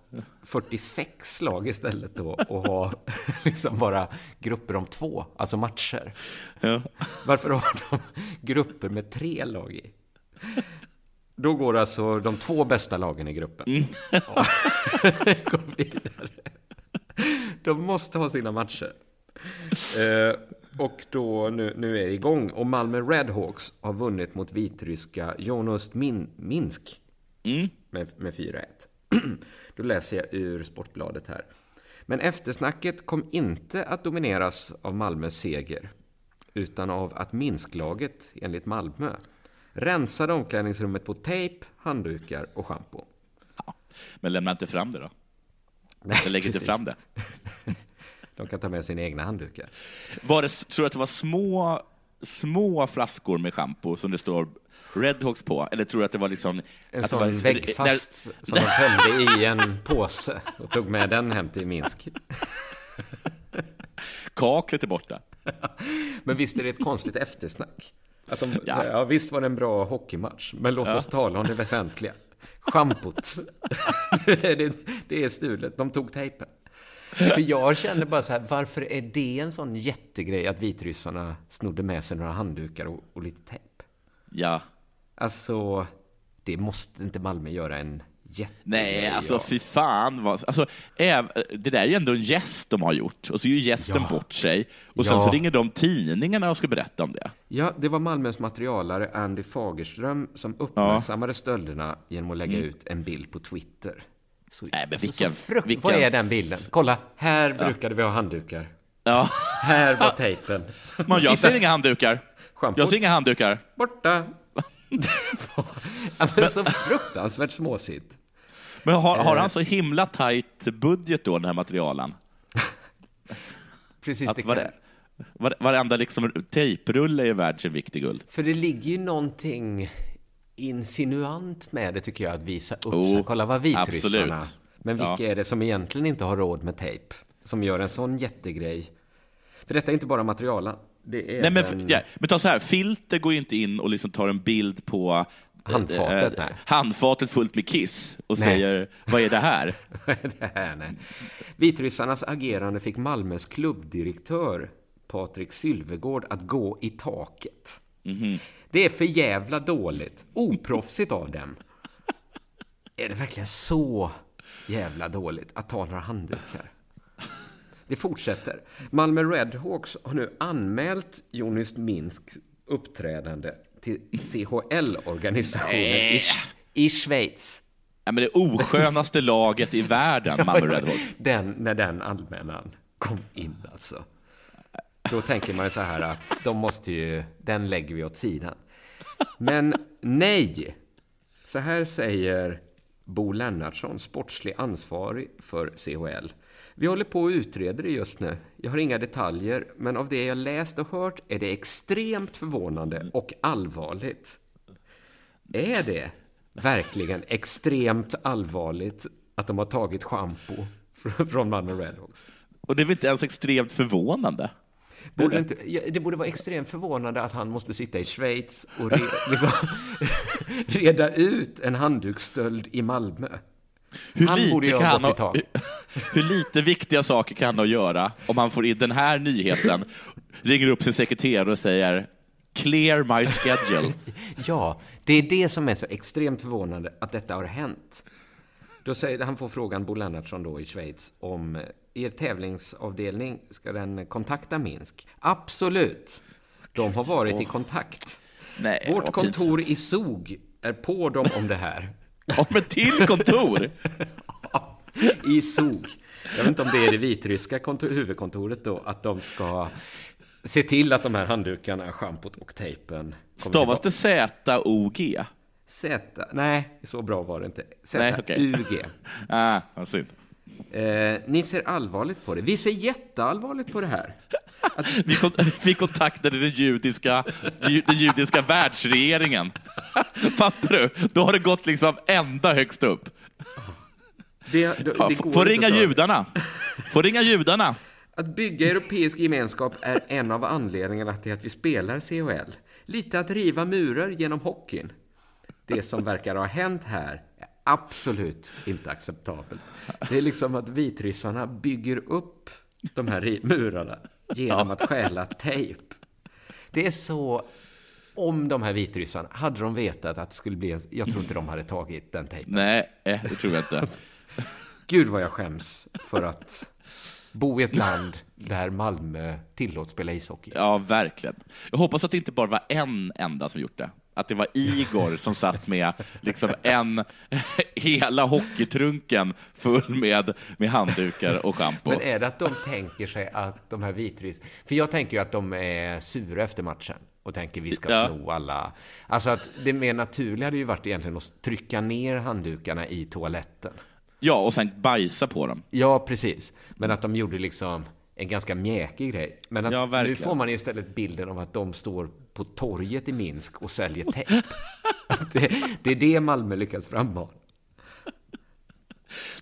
46 lag istället då och ha liksom bara grupper om 2, alltså matcher? Ja. Varför har de grupper med 3 lag i? Då går alltså de 2 bästa lagen i gruppen. Mm. Ja. Går vidare. De måste ha sina matcher. Och då nu är det igång. Och Malmö Redhawks har vunnit mot vitryska Jonas Minsk med 4-1. Då läser jag ur Sportbladet här. Men eftersnacket kom inte att domineras av Malmös seger, utan av att Minsk-laget, enligt Malmö, rensade omklädningsrummet på tejp, handdukar och shampoo. Ja, men lämna inte fram det då. Nej, jag lägger inte fram det. De kan ta med sina egna handdukar. Tror du att det var små flaskor med shampoo som det står Redhawks på? Eller tror du att det var liksom... En att sån det var, väggfast där, som de tömde i en påse och tog med den hem till Minsk. Kaklet är borta. Men visst är det ett konstigt eftersnack? Att de, ja. Ja, visst var det en bra hockeymatch, men låt oss tala om det väsentliga. Schampot. det är stulet. De tog tejpen. För jag kände bara så här, varför är det en sån jättegrej att vitryssarna snodde med sig några handdukar och lite tejp? Ja. Alltså, det måste inte Malmö göra en jättegrej. Nej, alltså fy fan. Alltså, det där är ju ändå en gäst de har gjort. Och så är ju gästen bort sig. Och sen så ringer de tidningarna och ska berätta om det. Ja, det var Malmös materialare Andy Fagerström som uppmärksammade stölderna genom att lägga ut en bild på Twitter. Så, nej, men vilka... Vad är den bilden? Kolla, här brukade vi ha handdukar. Ja. Här var tejpen. Men jag ser inga handdukar. Schampot. Jag ser inga handdukar. Borta. Men så fruktansvärt småsigt. Men har han så himla tajt budget då, den här materialen? Precis, det kan. Varenda liksom tejprulle är värd sin viktig guld. För det ligger ju någonting... insinuant med det, tycker jag, att visa upp så kolla vad vitryssarna. Absolut. Men vilka är det som egentligen inte har råd med tejp som gör en sån jättegrej? För detta är inte bara materialen. Det är men ta så här, Filter går ju inte in och liksom tar en bild på handfatet fullt med kiss och säger vad är det här? Vad är det här? Nej. Vitryssarnas agerande fick Malmös klubbdirektör Patrik Sylvegård att gå i taket. Mm-hmm. Det är för jävla dåligt. Oproffsigt av dem. Är det verkligen så jävla dåligt att ta några handdukar? Det fortsätter. Malmö Redhawks har nu anmält Jonas Minsks uppträdande till CHL-organisationen i Schweiz. Ja, men det oskönaste laget i världen, Malmö Redhawks. När den anmälan kom in, alltså. Då tänker man ju så här att de måste ju, den lägger vi åt sidan. Men nej, så här säger Bo Lennartson, sportslig ansvarig för CHL. Vi håller på och utreder det just nu. Jag har inga detaljer, men av det jag läst och hört är det extremt förvånande och allvarligt. Är det verkligen extremt allvarligt att de har tagit shampoo från Malmö Redhawks? Och det är väl inte ens extremt förvånande? Det borde vara extremt förvånande att han måste sitta i Schweiz och reda ut en handdukstöld i Malmö. Hur lite viktiga saker kan han göra om han får in den här nyheten, ringer upp sin sekreterare och säger clear my schedule. Ja, det är det som är så extremt förvånande att detta har hänt. Då säger han, får frågan Bo Lennartson då i Schweiz om er tävlingsavdelning, ska den kontakta Minsk? Absolut. De har varit i kontakt. Nej, vårt kontor i Zug är på dem om det här. Ja, men till kontor? I Zug. Jag vet inte om det är det vitryska huvudkontoret då, att de ska se till att de här handdukarna, schampot och tejpen... Stavas det Z-O-G? Z, nej, så bra var det inte. Z-U-G. Ah, vad synd. Ni ser allvarligt på det. Vi ser jätteallvarligt på det här. Vi kontaktade den judiska världsregeringen. Fattar du? Då har det gått liksom ända högst upp. Får ringa judarna. Att bygga europeisk gemenskap är en av anledningarna till att vi spelar CHL. Lite att riva murar genom hockeyn. Det som verkar ha hänt här är absolut inte acceptabelt. Det är liksom att vitryssarna bygger upp de här murarna genom att stjäla tejp. Det är så, om de här vitryssarna, hade de vetat att det skulle bli en, jag tror inte de hade tagit den tejpen. Nej, det tror jag inte. Gud vad jag skäms för att bo i ett land där Malmö tillåts spela ishockey. Ja, verkligen. Jag hoppas att det inte bara var en enda som gjort det. Att det var Igor som satt med liksom en hela hockeytrunken full med handdukar och shampoo. Men är det att de tänker sig att de här vitrys... För jag tänker ju att de är sura efter matchen och tänker vi ska sno alla. Alltså att det mer naturliga hade ju varit egentligen att trycka ner handdukarna i toaletten. Ja, och sen bajsa på dem. Ja, precis. Men att de gjorde liksom en ganska mjäkig grej. Men att nu får man istället bilden av att de står på torget i Minsk och säljer tejp. Det är det Malmö lyckas framhålla.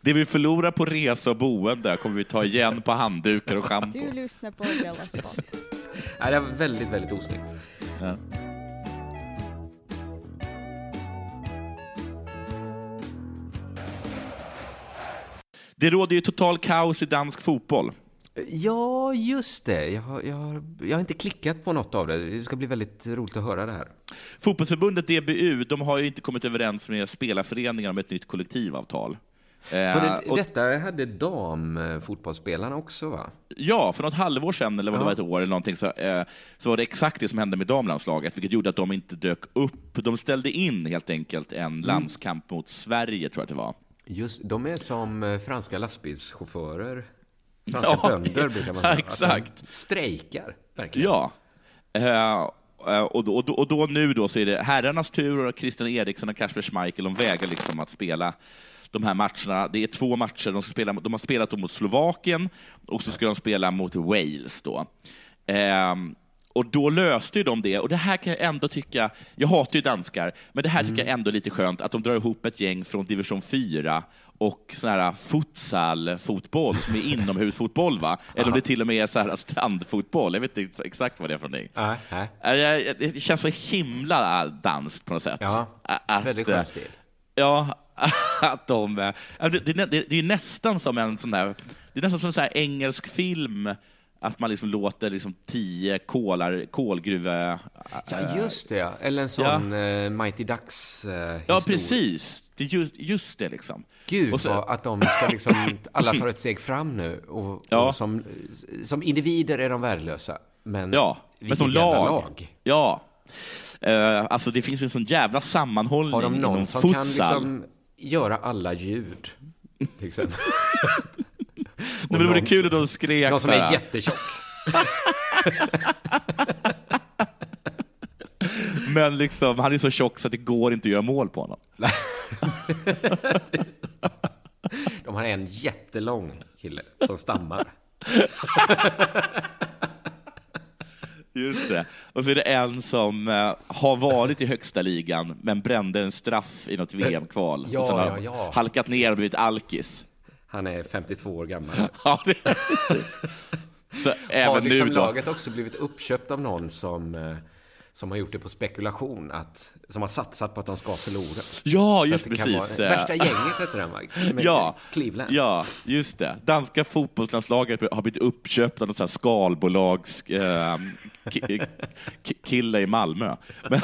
Det vi förlorar på resa och boende kommer vi ta igen på handdukar och shampoo. Du lyssnar på Della Sport. Det är väldigt, väldigt osnyggt. Ja. Det råder ju total kaos i dansk fotboll. Ja, just det. Jag har inte klickat på något av det. Det ska bli väldigt roligt att höra det här. Fotbollsförbundet DBU, de har ju inte kommit överens med spelarföreningar om ett nytt kollektivavtal. Detta hade damfotbollsspelarna också, va? Ja, för något halvår sedan eller vad det var, ett år eller någonting, så var det exakt det som hände med damlandslaget, vilket gjorde att de inte dök upp. De ställde in helt enkelt en landskamp mot Sverige, tror jag att det var. Just, de är som franska lastbilschaufförer. Franska bönder brukar man säga. Exakt. Strejkar. Verkligen. Ja. Och då nu då så är det herrarnas tur, och Christian Eriksson och Kasper Schmeichel, de väger liksom att spela de här matcherna. Det är 2 matcher de ska spela. De har spelat mot Slovakien och så ska de spela mot Wales då. Och då löste ju de det. Och det här kan jag ändå tycka... Jag hatar ju danskar, men det här tycker jag ändå är lite skönt. Att de drar ihop ett gäng från division 4 och sån här futsal-fotboll som är inomhusfotboll, va? Eller om det till och med är så här strandfotboll. Jag vet inte exakt vad det är för dig. Det känns så himla danskt på något sätt. Ja, väldigt skön stil. Ja, att de... Det är nästan som en sån där... Det är nästan som en sån här engelsk film... Att man liksom låter liksom 10 kolgruva... Ja, just det. Eller en sån Mighty Ducks-historia. Ja, precis. Det är just det liksom. Gud, och så... att de ska liksom... Alla tar ett steg fram nu. Och som individer är de värdelösa. Men som lag. Ja. Alltså det finns en sån jävla sammanhållning. Har de någon som futsal? Kan liksom göra alla ljud? Till exempel. Det vore kul att de skrek. Någon som är jättetjock. Men liksom, han är så tjock så att det går inte att göra mål på honom. De har en jättelång kille som stammar. Just det. Och så är det en som har varit i högsta ligan men brände en straff i något VM-kval. Och sen har halkat ner och blivit alkis. Han är 52 år gammal. Ja, det är så även har liksom nu då. Laget också blivit uppköpt av någon som har gjort det på spekulation, att som har satsat på att de ska förlora. Ja, just det, precis. Värsta gänget heter den. Ja, Cleveland. Ja, just det. Danska fotbollslandslaget har blivit uppköpt av någon sån här skalbolags kille i Malmö. Men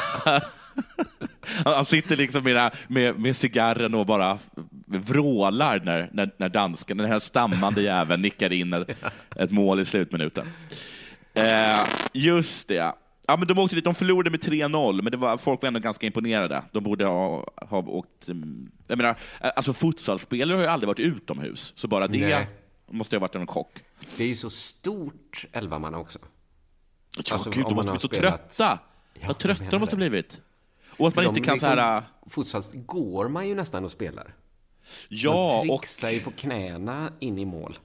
han sitter liksom med cigarren och bara vrålar när dansken, den här stammande jäveln, nickar in ett mål i slutminuten. Just det. Ja, men de förlorade med 3-0, men folk var ändå ganska imponerade. De borde ha åkt... Jag menar, alltså futsalspelare har ju aldrig varit utomhus, så bara det måste ju ha varit en chock. Det är ju så stort 11-manna också. Ja, alltså, gud, de måste ha blivit så trötta. Vad trötta de måste ha blivit. Och att man inte kan liksom, så här... Futsals går man ju nästan och spelar. Ja, man trixar ju på knäna in i mål.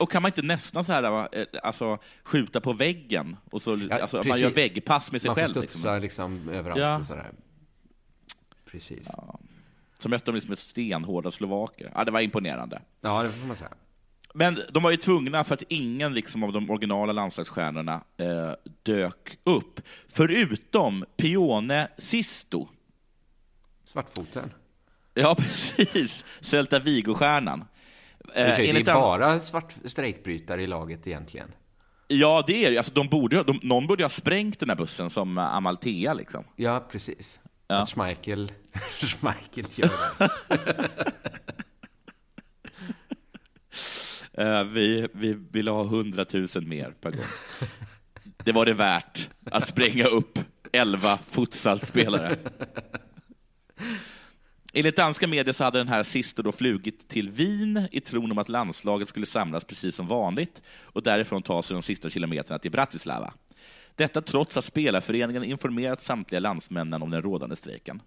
Och kan man inte nästan så här, alltså, skjuta på väggen och så, alltså, man gör väggpass med sig själv. Man får studsa liksom överallt och sådär. Precis. Ja. Så mötte de liksom ett stenhårda slovaker. Ja, det var imponerande. Ja, det får man säga. Men de var ju tvungna för att ingen liksom av de originala landslagsstjärnorna dök upp. Förutom Pione Sisto. Svartfoten. Ja, precis. Celta Vigo-stjärnan. Det är bara svart strejkbrytare i laget egentligen. Ja, det är det. Alltså, någon borde ha sprängt den här bussen som Amaltea, liksom. Ja, precis. Ja. Att Schmeichel gör det. Vi ville ha 100 000 mer per gång. Det var det värt att spränga upp 11 futsalspelare. Enligt danska medier så hade den här Sisto då flugit till Wien i tron om att landslaget skulle samlas precis som vanligt och därifrån ta sig de sista kilometerna till Bratislava. Detta trots att spelarföreningen informerat samtliga landsmännen om den rådande strejken.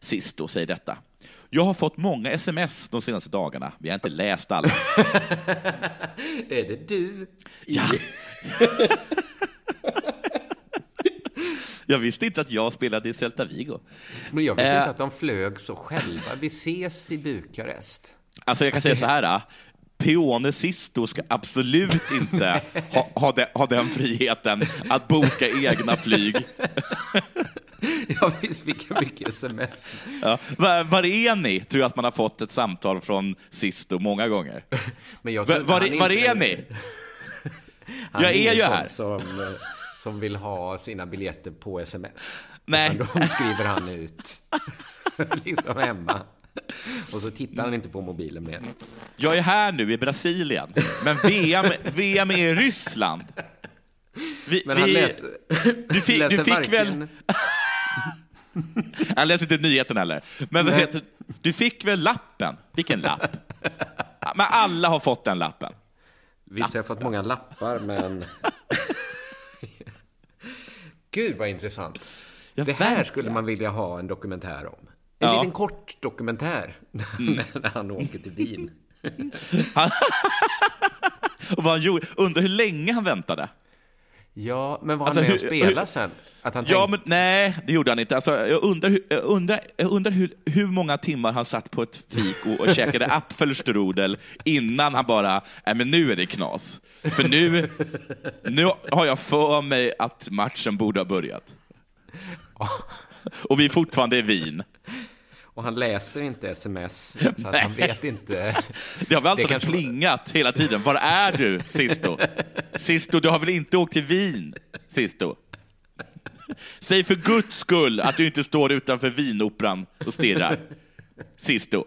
Sisto säger detta: jag har fått många sms de senaste dagarna. Vi har inte läst alla. Är det du? Ja. Jag visste inte att jag spelade i Celta Vigo. Men jag visste inte att de flög så själva. Vi ses i Bukarest. Alltså jag kan säga så här: Pione Sisto ska absolut inte ha den friheten att boka egna flyg. Ja visst, mycket sms. Ja. Var är ni? Tror jag att man har fått ett samtal från Sisto många gånger. Men jag var är ni? Jag är ju här. Som vill ha sina biljetter på sms. Nej. De skriver han ut. Liksom hemma. Och så tittar han inte på mobilen mer. Jag är här nu i Brasilien. Men VM är i Ryssland. Du fick varken... Han läser inte nyheten heller. Men vad heter, du fick väl lappen? Vilken lapp? Men alla har fått den lappen. Visst, jag har fått många lappar, men... Gud vad intressant. Det här skulle man vilja ha en dokumentär om. En liten kort dokumentär. När han åker till Wien. Och vad han gjorde. Undrar hur länge han väntade. Ja, men var han med och spelade sen? Att han tänkte... men nej, det gjorde han inte. Alltså, jag undrar hur många timmar han satt på ett fik och käkade apfelstrudel innan han bara, men nu är det knas. För nu har jag för mig att matchen borde ha börjat. Och vi är fortfarande i Wien. Och han läser inte sms, så att han vet inte. Det har väl alltid kanske... plingat hela tiden. Var är du, Sisto? Sisto, du har väl inte åkt till Wien, Sisto? Säg för Guds skull att du inte står utanför Wienoperan och stirrar, Sisto.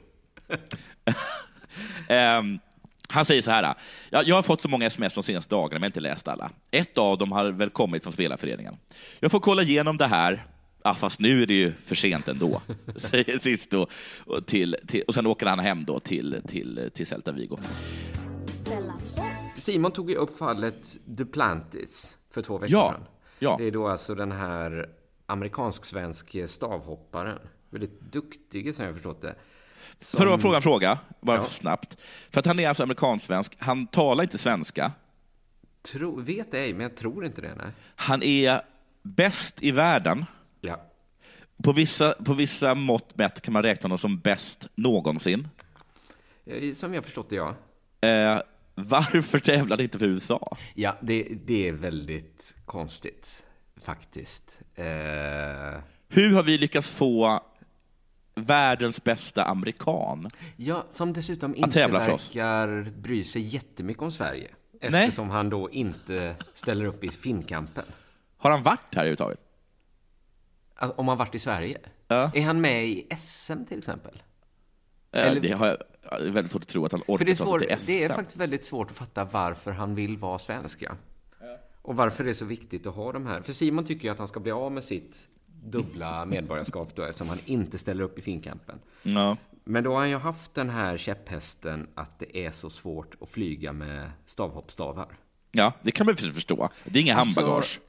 Han säger så här: jag har fått så många sms de senaste dagarna, men inte läst alla. Ett av dem har väl kommit från spelarföreningen. Jag får kolla igenom det här. Fast nu är det ju för sent ändå, säger Sisto. Och sen åker han hem då till Celta Vigo. Simon tog ju upp fallet Duplantis för 2 veckor sedan. Ja. Det är då alltså den här amerikansk-svensk stavhopparen. Väldigt duktig, som jag förstått det. Som... För att fråga en fråga, bara snabbt. För att han är alltså amerikansk-svensk, han talar inte svenska. Vet ej, men jag tror inte det. Nej. Han är bäst i världen. Ja. På vissa mått mätt kan man räkna honom som bäst någonsin. Som jag förstått det, ja. Varför tävlade inte för USA? Ja, det är väldigt konstigt faktiskt. Hur har vi lyckats få världens bästa amerikan? Ja, som dessutom inte verkar bry sig jättemycket om Sverige. Eftersom han då inte ställer upp i Finnkampen. Har han varit här överhuvudtaget? Alltså, om han varit i Sverige. Ja. Är han med i SM till exempel? Eller... Det har jag väldigt svårt att tro att han orkar ta sig till SM. Det är faktiskt väldigt svårt att fatta varför han vill vara svensk. Ja. Och varför det är så viktigt att ha de här. För Simon tycker ju att han ska bli av med sitt dubbla medborgarskap då, eftersom han inte ställer upp i Finnkampen. Ja. Men då har han ju haft den här käpphästen att det är så svårt att flyga med stavhoppstavar. Ja, det kan man förstå. Det är inga handbagage.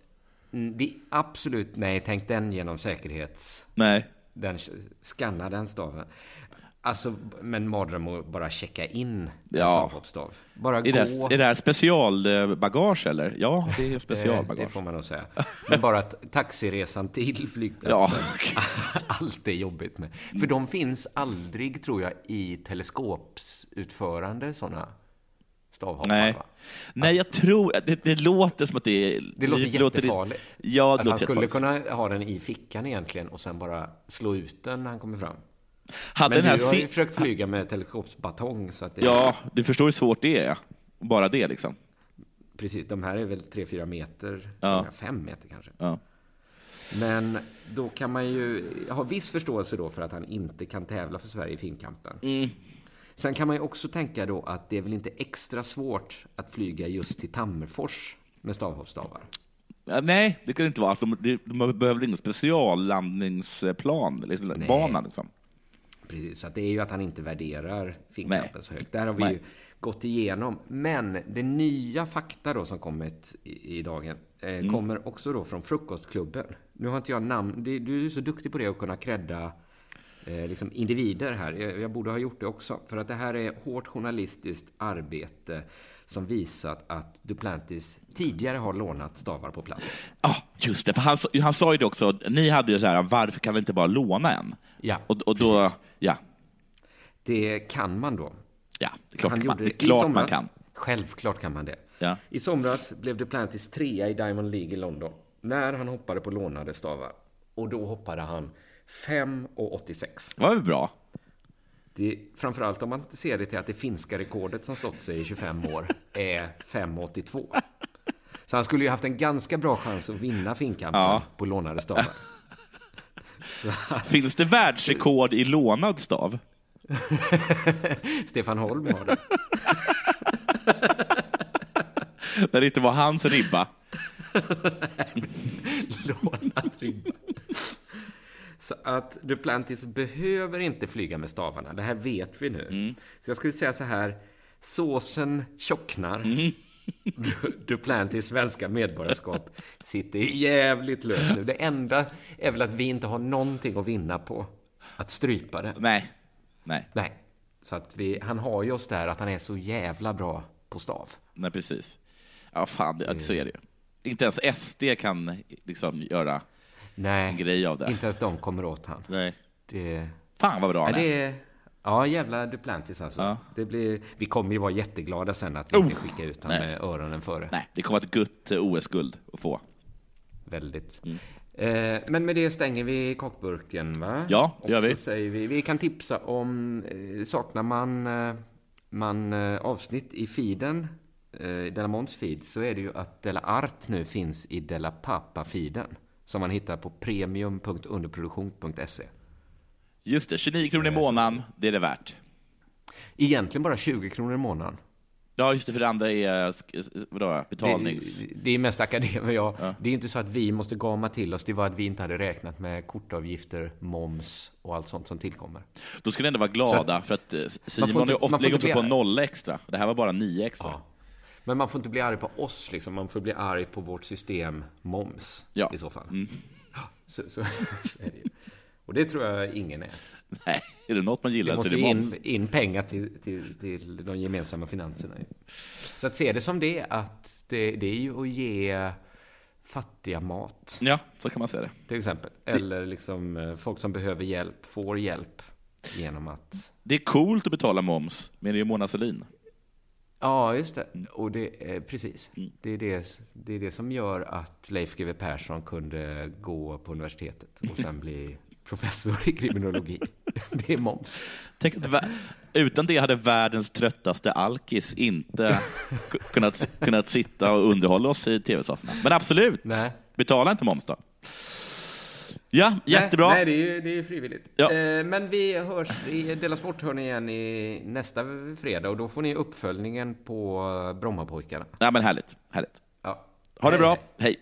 Absolut, nej, tänk den genom säkerhets... Nej. Skanna den staven. Alltså, men mardröm att bara checka in stavhoppstav. Bara gå... Är det här specialbagage eller? Ja, det är specialbagage. Det får man nog säga. Men bara taxiresan till flygplatsen. Ja. Allt är jobbigt med. För de finns aldrig, tror jag, i teleskopsutförande sådana... Nej, jag tror det låter som att det låter jättefarligt. Ja, det låter jättefarligt. Han skulle kunna ha den i fickan egentligen och sen bara slå ut den när han kommer fram. Hade men den här du har ju försökt flyga med teleskopsbatong så att det... Ja, du förstår hur svårt det är. Bara det liksom. Precis, de här är väl 3-4 meter, 5 meter kanske. Ja. Men då kan man ju ha viss förståelse då för att han inte kan tävla för Sverige i finkampen. Mm. Sen kan man ju också tänka då att det är väl inte extra svårt att flyga just till Tammerfors med stavhoppstavar. Ja, nej, det kan inte vara att de behöver ingen speciallandningsplan eller bana liksom. Precis, så att det är ju att han inte värderar finkampen så högt. Där har vi ju gått igenom. Men det nya fakta då som kommit i dagen kommer också då från Frukostklubben. Nu har inte jag namn. Du är så duktig på det att kunna credda liksom individer här. Jag borde ha gjort det också. För att det här är hårt journalistiskt arbete som visat att Duplantis tidigare har lånat stavar på plats. Ja, just det. För han sa ju det också. Ni hade ju så här, varför kan vi inte bara låna en? Ja, och då, ja. Det kan man då. Ja, det är klart, man kan. Självklart kan man det. Ja. I somras blev Duplantis 3:a i Diamond League i London när han hoppade på lånade stavar. Och då hoppade han 5,86. Vad är bra. Det, framförallt om man inte ser det till att det finska rekordet som slått sig i 25 år är 5,82. Så han skulle ju haft en ganska bra chans att vinna finkampen på lånade stavar. Finns det världsrekord i lånad stav? Stefan Holm har det. Där det inte var hans ribba. Lånad ribba. Så att Duplantis behöver inte flyga med stavarna. Det här vet vi nu. Mm. Så jag skulle säga så här. Såsen tjocknar. Mm. Duplantis svenska medborgarskap sitter jävligt löst nu. Det enda är väl att vi inte har någonting att vinna på att strypa det. Nej. Så att han har ju oss där att han är så jävla bra på stav. Nej, precis. Ja, fan, så är det ju. Inte ens SD kan liksom göra... Nej, grej av det. Inte ens de kommer åt han. Nej. Det... Fan vad bra han är. Ja, jävla Duplantis alltså. Ja. Vi kommer ju vara jätteglada sen att vi inte skickar ut han med öronen före. Nej, det kommer att ett gutt OS-guld att få. Väldigt. Mm. Men med det stänger vi kakburken, va? Ja, det gör vi. Och så säger vi kan tipsa om, saknar man avsnitt i feeden, Della Mons feed, så är det ju att Della Art nu finns i Della Pappa-feeden. Som man hittar på premium.underproduktion.se. Just det, 29 kronor i månaden, det är det värt. Egentligen bara 20 kronor i månaden. Ja, just det, för det andra är betalnings... Det är mest akademiskt, ja. Det är inte så att vi måste gama till oss, det var att vi inte hade räknat med kortavgifter, moms och allt sånt som tillkommer. Då skulle ändå vara glada, för att Simon lägger också på 0 extra. Det här var bara 9 extra. Ja. Men man får inte bli arg på oss, liksom. Man får bli arg på vårt system moms i så fall. Mm. Så är det ju. Och det tror jag ingen är. Nej, är det något man gillar så är det moms. Det måste in pengar till de gemensamma finanserna. Så att se det som det, att det är ju att ge fattiga mat. Ja, så kan man säga det. Till exempel. Eller liksom folk som behöver hjälp får hjälp genom att... Det är coolt att betala moms, men det är ju Mona Sahlin. Ja, just det. Och det precis. Det är det som gör att Leif GW Persson kunde gå på universitetet och sen bli professor i kriminologi. Det är moms. Tänk att utan det hade världens tröttaste alkis inte kunnat sitta och underhålla oss i tv-sofforna. Men absolut. Nej. Betala inte moms då. Ja, jättebra. Nej, det är ju frivilligt. Ja. Men vi hörs i Della Sport igen i nästa fredag och då får ni uppföljningen på Brommapojkarna. Ja, men härligt. Ja. Ha det bra. Hej.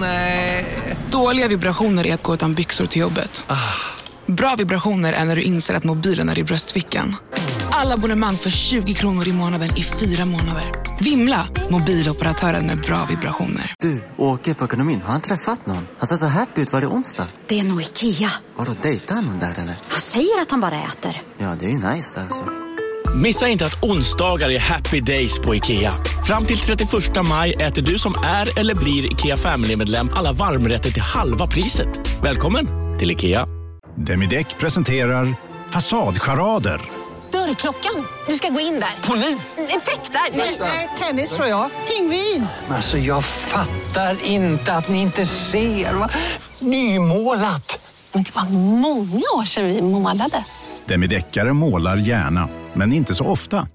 Nej. Dåliga vibrationer är att gå utan byxor till jobbet. Bra vibrationer är när du inser att mobilen är i bröstfickan. Alla abonnemang för 20 kronor i månaden i 4 månader. Vimla, mobiloperatören med bra vibrationer. Du, åker på ekonomin. Har han träffat någon? Han ser så happy ut varje onsdag. Det är nog Ikea. Har du dejtat någon där eller? Han säger att han bara äter. Ja, det är ju nice alltså. Missa inte att onsdagar är happy days på Ikea. Fram till 31 maj äter du som är eller blir Ikea Family-medlem alla varmrätter till halva priset. Välkommen till Ikea. Demideck presenterar Fasadcharader. Dörrklockan. Du ska gå in där. Polis. Effektar. Nej, tennis tror jag. Pingvin. Alltså jag fattar inte att ni inte ser. Va? Nymålat. Men det var många år sedan vi målade. Demideckare målar gärna, men inte så ofta.